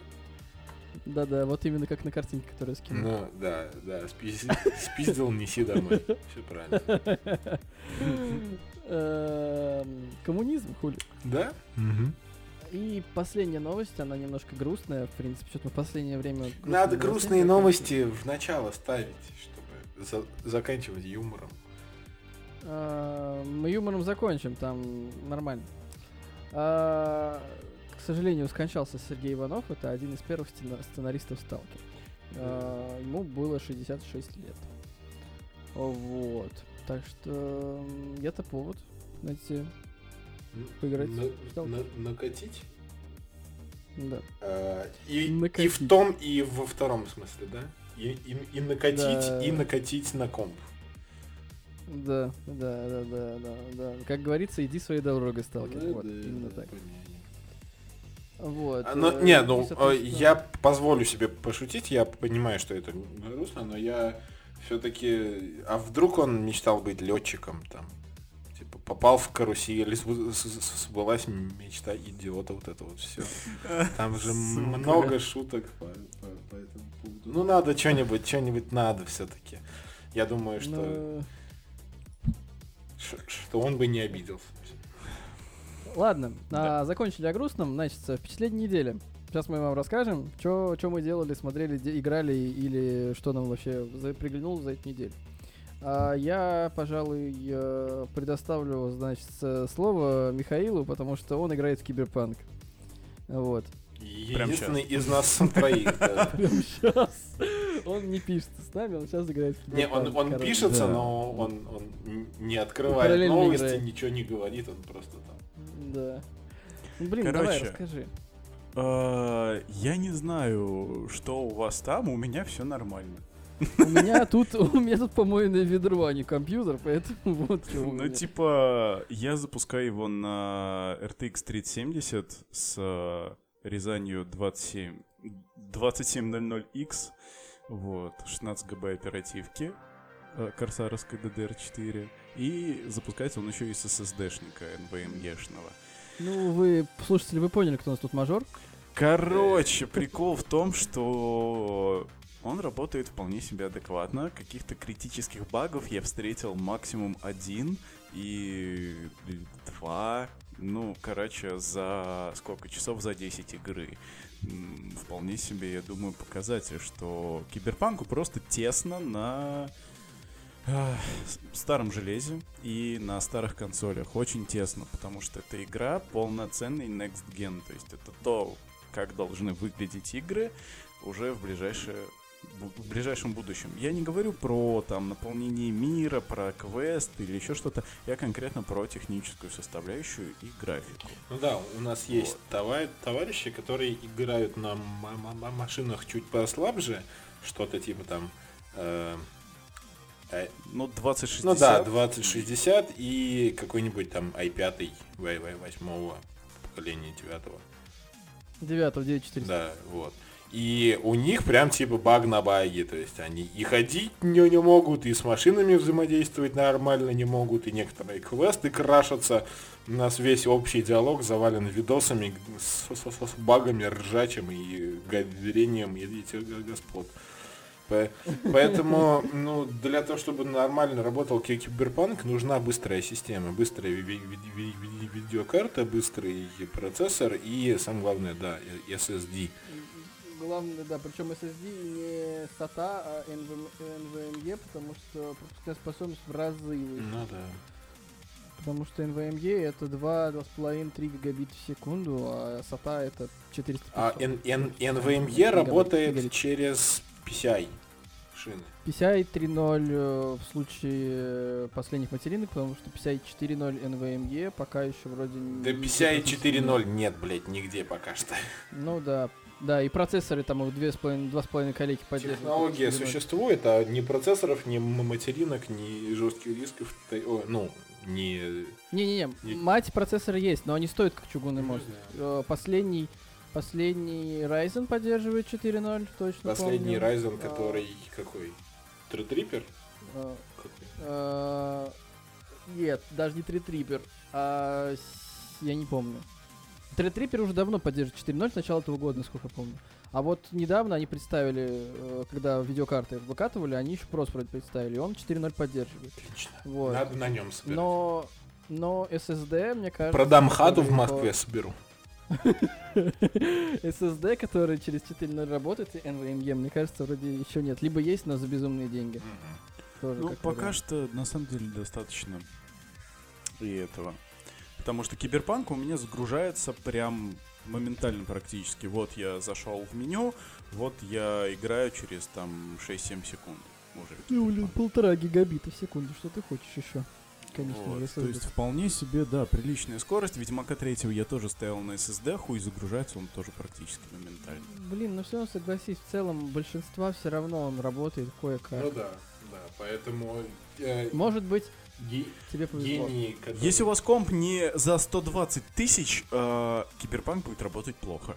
Да-да, вот именно как на картинке, которую я скинул. Ну, да, да, спиздил, спиздил неси домой. Все правильно. Коммунизм, хули. Да? И последняя новость, она немножко грустная, в принципе, что-то в последнее время... Надо грустные новости в начало ставить, чтобы заканчивать юмором. Мы юмором закончим, там нормально. К сожалению, скончался Сергей Иванов. Это один из первых сценаристов «Сталкера». Э, ему было шестьдесят шесть лет. Вот. Так что это повод, знаете, поиграть на, в «Сталкера». На, накатить? Да. А, и, накатить. И в том, и во втором смысле, да? И, и, и накатить, да. И накатить на комп. Да, да, да, да, да, да. Как говорится, иди своей дорогой, «Сталкер». Да, вот, да, именно да, так. Понятно. Вот. Но, не, ну, я позволю себе пошутить, я понимаю, что это грустно, но я все-таки... А вдруг он мечтал быть летчиком там? Типа, попал в карусель, сбылась мечта идиота, вот это вот все. Там же много шуток по этому поводу. Ну, надо что-нибудь, что-нибудь надо все-таки. Я думаю, что... Что он бы не обиделся. Ладно, да. а, закончили о грустном, значит, впечатление недели. Сейчас мы вам расскажем, что мы делали, смотрели, де, играли или что нам вообще за, приглянуло за эту неделю. А, я, пожалуй, предоставлю, значит, слово Михаилу, потому что он играет в Киберпанк. Вот. Единственный из нас троих. Прямо сейчас. Он не пишется с нами, он сейчас играет в Киберпанк. Не, он пишется, но он не открывает новости, ничего не говорит, он просто там. Да. Блин, короче, давай, расскажи. Э, я не знаю, что у вас там, у меня все нормально. У меня тут, у меня тут помойное ведро, а не компьютер, поэтому вот. Ну, типа, я запускаю его на эр ти экс тридцать семьдесят с Рязанью двадцать семь ноль ноль икс, вот, шестнадцать гигабайт оперативки, корсаровской ди ди эр четыре. И запускается он еще и с эс эс ди-шника эн ви эм и-шного. Ну, вы, слушатели, вы поняли, кто у нас тут мажор? Короче, прикол в том, что он работает вполне себе адекватно. Каких-то критических багов я встретил максимум один и два. Ну, короче, за сколько часов? За десять игры. Вполне себе, я думаю, показатель, что Киберпанку просто тесно на... в старом железе и на старых консолях очень тесно, потому что эта игра полноценный next gen, то есть это то, как должны выглядеть игры уже в, в ближайшем будущем. Я не говорю про там наполнение мира, про квест или еще что-то, я конкретно про техническую составляющую и графику. Ну да, у нас вот. Есть товар- товарищи, которые играют на м- м- м- машинах чуть послабже, что-то типа там... Э- Ну, двадцать шестьдесят. Ну да, двадцать шестьдесят и какой-нибудь там ай пять, восьмого поколения, девятого. девятого, девять четыреста. Да, вот. И у них прям типа баг на баге, то есть они и ходить не, не могут, и с машинами взаимодействовать нормально не могут, и некоторые квесты крашатся. У нас весь общий диалог завален видосами с, с, с багами, ржачем и гадрением и этих господ. Поэтому, ну, для того, чтобы нормально работал Киберпанк, нужна быстрая система, быстрая видеокарта, быстрый процессор и, самое главное, да, эс эс ди. Главное, да, причем эс эс ди не эс эй ти эй, а эн ви эм и, потому что пропускная способность в разы выше. Ну да. Потому что эн ви эм и это два, два с половиной, три гигабит в секунду, а эс эй ти эй это четыреста. А эн ви эм и работает через пи си ай шины. пи си ай три ноль в случае последних материнок, потому что пи си ай четыре ноль эн ви эм и пока еще вроде не... Да пи си ай четыре ноль нет, блядь, нигде пока что. Ну да. Да, и процессоры там в два с половиной коллеги поддерживают. Технология существует, а ни процессоров, ни материнок, ни жестких дисков, ну, ни... Не-не-не, ни... мать процессора есть, но они стоят как чугунный мост. Mm-hmm. Последний, последний Ryzen поддерживает четыре ноль, точно. Последний помню. Ryzen, который а... какой? Threadripper? А... А... Нет, даже не Threadripper, а... я не помню. Threadripper уже давно поддерживает четыре ноль, с начала этого года, насколько я помню. А вот недавно они представили, когда видеокарты выкатывали, они еще Pro вроде представили, и он четыре ноль поддерживает. Отлично. Вот. Надо на нем собирать. Но, но эс эс ди, мне кажется... Продам хату в Москве, соберу. эс эс ди, который через четыре ноль работает, и NVMe, мне кажется, вроде еще нет. Либо есть, но за безумные деньги. Ну, пока что, на самом деле, достаточно и этого. Потому что Киберпанк у меня загружается прям моментально практически. Вот я зашел в меню, вот я играю через там шесть-семь секунд. Ну, блин, полтора гигабита в секунду, что ты хочешь еще? Конечно, вот, то есть вполне себе, да, приличная скорость. Ведьмака третьего я тоже ставил на эс эс ди, хуй загружается он тоже практически моментально. Блин, ну все равно, согласись, в целом большинства все равно он работает кое-как. Ну да, да, поэтому... Э... Может быть... Ги... Тебе повезло. Гений, который... Если у вас комп не за сто двадцать тысяч, э, Киберпанк будет работать плохо.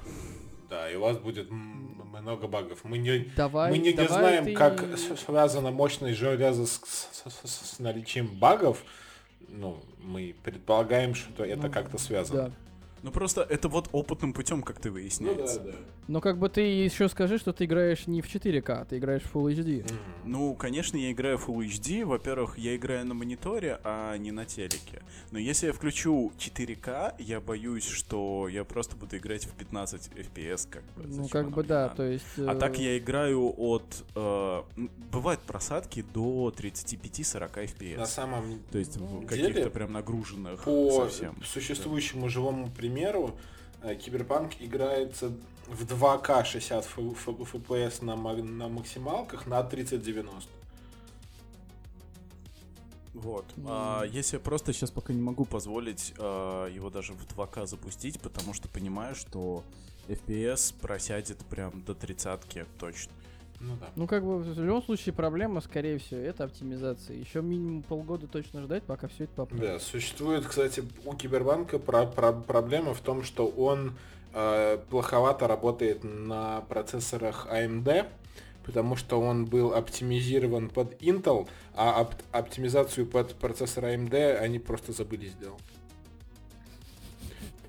Да, и у вас будет много багов. Мы не, давай, мы не, не знаем, ты... как связана мощность железа с, с, с, с наличием багов. Ну, мы предполагаем, что это ну, как-то связано. Да. Ну просто это вот опытным путем как-то выясняется. Ну, да, да. Но как бы ты еще скажи, что ты играешь не в четыре ка, ты играешь в Full эйч ди. Mm-hmm. Ну, конечно, я играю в Full эйч ди. Во-первых, я играю на мониторе, а не на телеке. Но если я включу четыре ка, я боюсь, что я просто буду играть в пятнадцать эф пи эс. Как бы. Ну, как бы да, надо? То есть... Э... А так я играю от... Э, бывают просадки до тридцать пять - сорок эф пи эс. На самом То есть в каких-то прям нагруженных по совсем. По существующему живому примеру, К примеру, Киберпанк играется в два ка шестьдесят эф пи эс на, на максималках на тридцать девяносто. Вот. Mm. А, если я просто сейчас пока не могу позволить а, его даже в два ка запустить, потому что понимаю, что эф пи эс просядет прям до тридцатки точно. Ну, да. Ну, как бы, в любом случае, проблема, скорее всего, это оптимизация. Еще минимум полгода точно ждать, пока все это поправится. Да, существует, кстати, у Киберпанка про- про- проблема в том, что он э, плоховато работает на процессорах эй эм ди, потому что он был оптимизирован под Intel, а оп- оптимизацию под процессор эй эм ди они просто забыли сделать.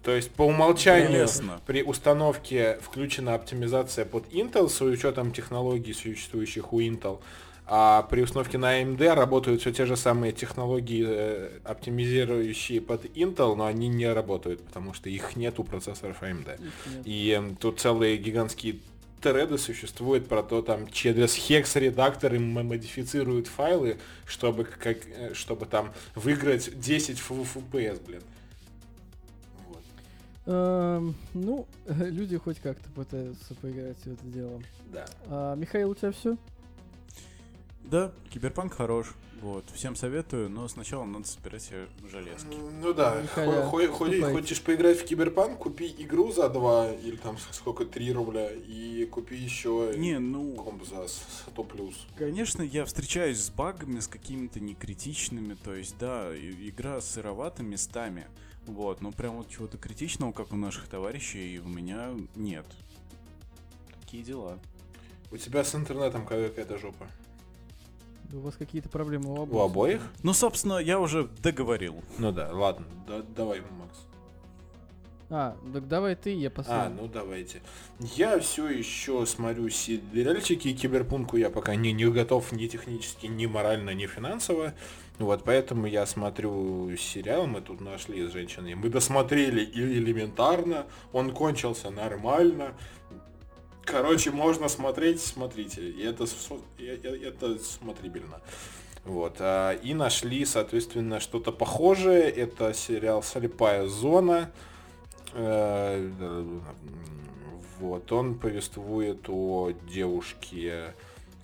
То есть по умолчанию Интересно. При установке включена оптимизация под Intel с учетом технологий, существующих у Intel, а при установке на эй эм ди работают все те же самые технологии, оптимизирующие под Intel, но они не работают, потому что их нет у процессоров эй эм ди. Нет. И э, тут целые гигантские треды существуют про то, там через хекс-редакторы модифицируют файлы, чтобы, как, чтобы там выиграть десять эф пи эс, блин. Uh, ну, люди хоть как-то пытаются поиграть в это дело. Да. Uh, Михаил, у тебя все? Да, Киберпанк хорош. Вот. Всем советую, но сначала надо собирать себе железки. Ну да, Михаил, хо- хо- хочешь поиграть в Киберпанк, купи игру за два или там сколько, три рубля, и купи еще не, ну, комп за сто плюс. Конечно, я встречаюсь с багами, с какими-то некритичными, то есть да, игра сыровата местами. Вот, но прям вот чего-то критичного, как у наших товарищей, у меня нет. Такие дела. У тебя с интернетом какая-то жопа. У вас какие-то проблемы у обоих? У обоих? Ну, собственно, я уже договорил. Ну да, ладно, да, давай, Макс. А, так давай ты, я последний. А, ну давайте. Я все еще смотрю сериальчики, и Киберпанку я пока не, не готов ни технически, ни морально, ни финансово. Вот, поэтому я смотрю сериал, мы тут нашли с женщиной. Мы досмотрели элементарно, он кончился нормально. Короче, можно смотреть, смотрите. И это, это смотрибельно. Вот. И нашли, соответственно, что-то похожее. Это сериал «Слепая зона». Вот, он повествует о девушке,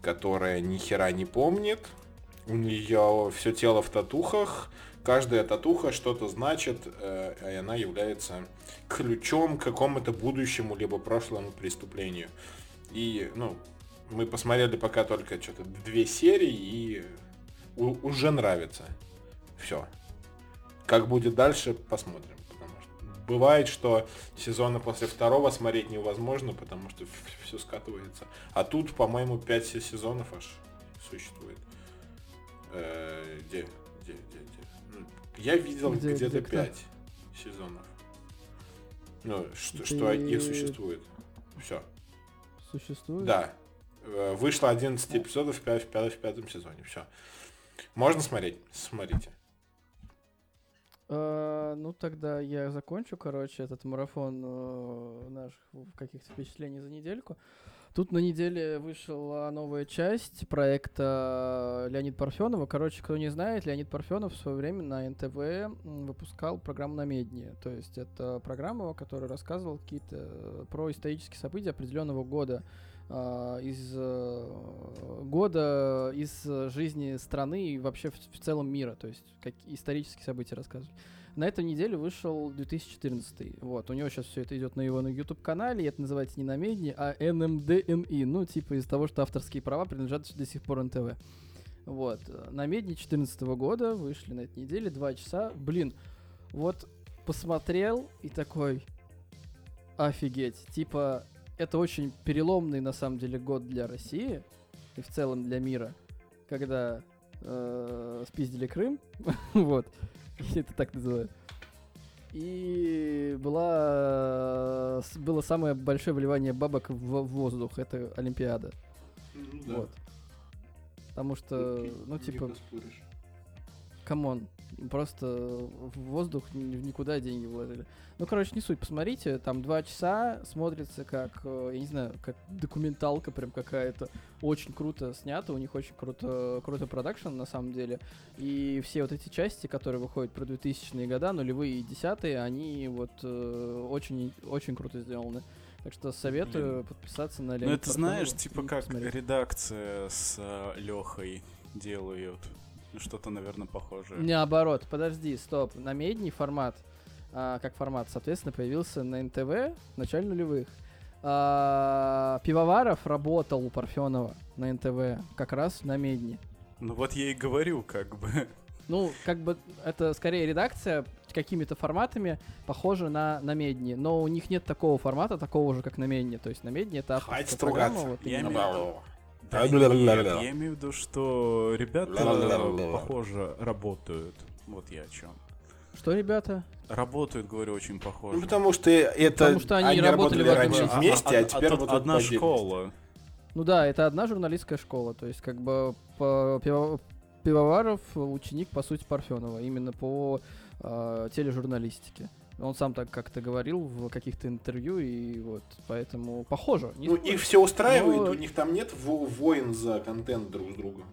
которая ни хера не помнит. У нее все тело в татухах. Каждая татуха что-то значит, и она является ключом к какому-то будущему либо прошлому преступлению. И, ну, мы посмотрели пока только что-то две серии, и у- уже нравится. Все. Как будет дальше, посмотрим. Бывает, что сезона после второго смотреть невозможно, потому что все скатывается. А тут, по-моему, пять сезонов аж существует. Э-э- где? Где? Где? Где? Я видел где, где-то где, пять кто? Сезонов. Ну, что, что И... их существует. Все. Существует? Да. Вышло одиннадцать эпизодов в, пят- в, пят- в пятом сезоне. Все. Можно смотреть? Смотрите. Uh, ну, тогда я закончу, короче, этот марафон uh, наших каких-то впечатлений за недельку. Тут на неделе вышла новая часть проекта Леонида Парфенова. Короче, кто не знает, Леонид Парфенов в свое время на эн тэ вэ выпускал программу «Намедни». То есть это программа, которая рассказывала какие-то про исторические события определенного года. Из года, из жизни страны и вообще в, в целом мира, то есть как исторические события рассказывали. На этой неделе вышел две тысячи четырнадцатый, вот, у него сейчас все это идет на его на YouTube-канале, и это называется не «Намедни», а эн эм дэ эм и, ну, типа из-за того, что авторские права принадлежат до сих пор эн тэ вэ. Вот, «Намедни» две тысячи четырнадцатого года вышли на этой неделе, два часа, блин, вот, посмотрел и такой, офигеть, типа... Это очень переломный, на самом деле, год для России и в целом для мира, когда э, спиздили Крым, вот, это так называют, и была, было самое большое вливание бабок в, в воздух, это Олимпиада, ну, да. Вот, потому что, ты, ну, типа, камон. Просто в воздух никуда деньги вложили. Ну, короче, не суть, посмотрите, там два часа смотрится как, я не знаю, как документалка прям какая-то. Очень круто снято, у них очень круто, круто продакшн на самом деле. И все вот эти части, которые выходят про двухтысячные года, нулевые и десятые, они вот э, очень, очень круто сделаны. Так что советую Блин. подписаться на Леонид. Ну, это знаешь, типа как посмотреть. Редакция с Лехой делают. Что-то, наверное, похожее. Наоборот, подожди, стоп. Намедни формат, а, как формат, соответственно, появился на эн тэ вэ в начале нулевых. А, Пивоваров работал у Парфенова на эн тэ вэ как раз в Намедни. Ну вот я и говорю, как бы. Ну, как бы это скорее редакция какими-то форматами похожа на Намедни, но у них нет такого формата, такого же, как Намедни. То есть Намедни — это авторская программа. Вот, я именно... Да, нет, я имею в виду, что ребята, похоже, работают. Вот я о чем. Что ребята? Работают, говорю, очень похоже. Ну, потому что это потому что они, они работали, работали раньше вместе, а, а, а теперь а, вот одна школа. Ну да, это одна журналистская школа. То есть, как бы пиво... Пивоваров ученик, по сути, Парфенова, именно по э, тележурналистике. Он сам так как-то говорил в каких-то интервью, и вот, поэтому похоже. Ну, спорю. Их все устраивает, но... у них там нет войн за контент друг с другом.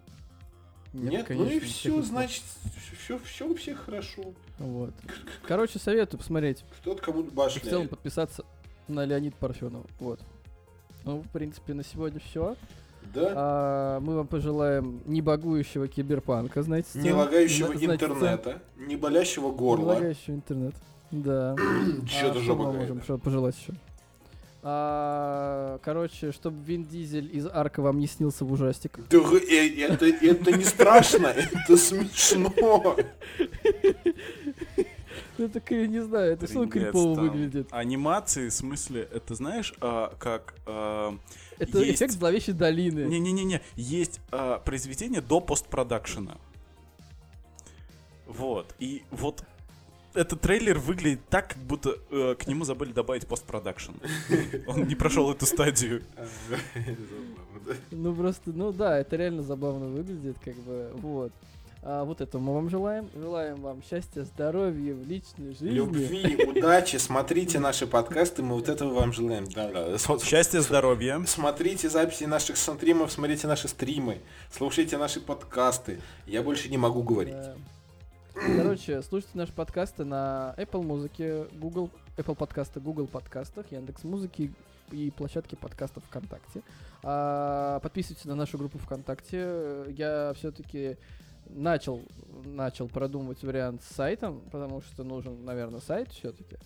Нет, нет конечно, ну и все, значит, все, все у всех хорошо. Вот. Короче, советую посмотреть. Кто-то кому-то башляет. И в целом подписаться на Леонида Парфенова, вот. Ну, в принципе, на сегодня все. Да. А, мы вам пожелаем не багующего киберпанка, знаете. Не лагающего знаете, интернета, знаете, не болящего горла. Не лагающего интернета. Да. Что-то а, жопа мы можем что-то пожелать еще. А, короче, чтобы Вин Дизель из Арка вам не снился в ужастик. Да, это, это не страшно, это смешно. Это, не знаю, это все крипово выглядит. Анимации, в смысле, это знаешь, как... Это эффект зловещей долины. Не-не-не, есть произведение до постпродакшена. Вот, и вот... этот трейлер выглядит так, как будто э, к нему забыли добавить постпродакшн. Он не прошел эту стадию. Ну просто, ну да, это реально забавно выглядит, как бы, вот. А вот это мы вам желаем. Желаем вам счастья, здоровья в личной жизни. Любви, удачи. Смотрите наши подкасты, мы вот этого вам желаем. Да, да. Счастья, здоровья. Смотрите записи наших стримов, смотрите наши стримы, слушайте наши подкасты. Я больше не могу говорить. Короче, слушайте наши подкасты на Apple Музыке, Google, Apple подкасты, Google подкастах, Яндекс.Музыке и площадке подкастов ВКонтакте. А, подписывайтесь на нашу группу ВКонтакте. Я все-таки начал, начал продумывать вариант с сайтом, потому что нужен, наверное, сайт все-таки.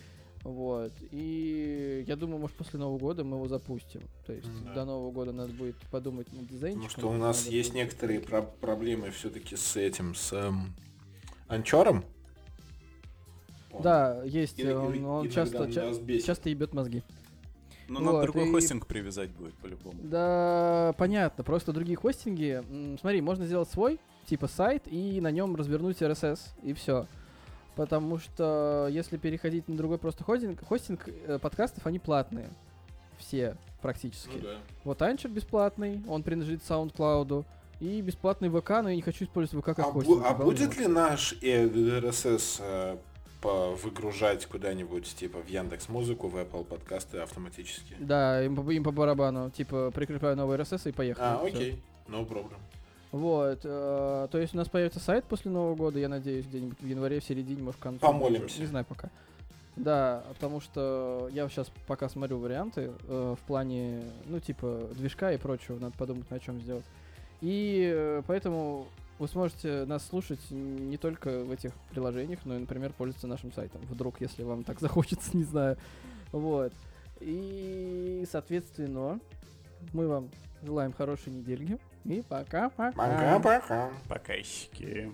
Вот. И я думаю, может, после Нового года мы его запустим. То есть да. До Нового года надо будет подумать над дизайнчиком. Потому что у нас есть будет... некоторые про- проблемы все-таки с этим, с эм, анчором. Он. Да, есть. И, он и, он часто, ча- часто ебет мозги. Но вот, надо другой и... хостинг привязать будет по-любому. Да, понятно. Просто другие хостинги... Смотри, можно сделать свой, типа сайт, и на нем развернуть эр эс эс, и все. Потому что если переходить на другой просто хостинг, хостинг подкастов, они платные. Все практически. Ну, да. Вот Anchor бесплатный, он принадлежит SoundCloud, и бесплатный ВК, но я не хочу использовать ВК как а хостинг. Бу- а будет ли наш эр эс эс э, по- выгружать куда-нибудь, типа в Яндекс.Музыку, в Apple подкасты автоматически? Да, им, им по барабану. Типа прикрепляю новый эр эс эс и поехали. А, окей, no problem. Вот, э, то есть у нас появится сайт после Нового года, я надеюсь, где-нибудь в январе, в середине, может, в конце. Помолимся. Не знаю пока. Да, потому что я сейчас пока смотрю варианты э, в плане, ну, типа, движка и прочего, надо подумать, на чем сделать. И э, поэтому вы сможете нас слушать не только в этих приложениях, но и, например, пользоваться нашим сайтом. Вдруг, если вам так захочется, не знаю. Вот. И, соответственно, мы вам желаем хорошей недельки. И пока-пока. Пока-пока. Пока-щики.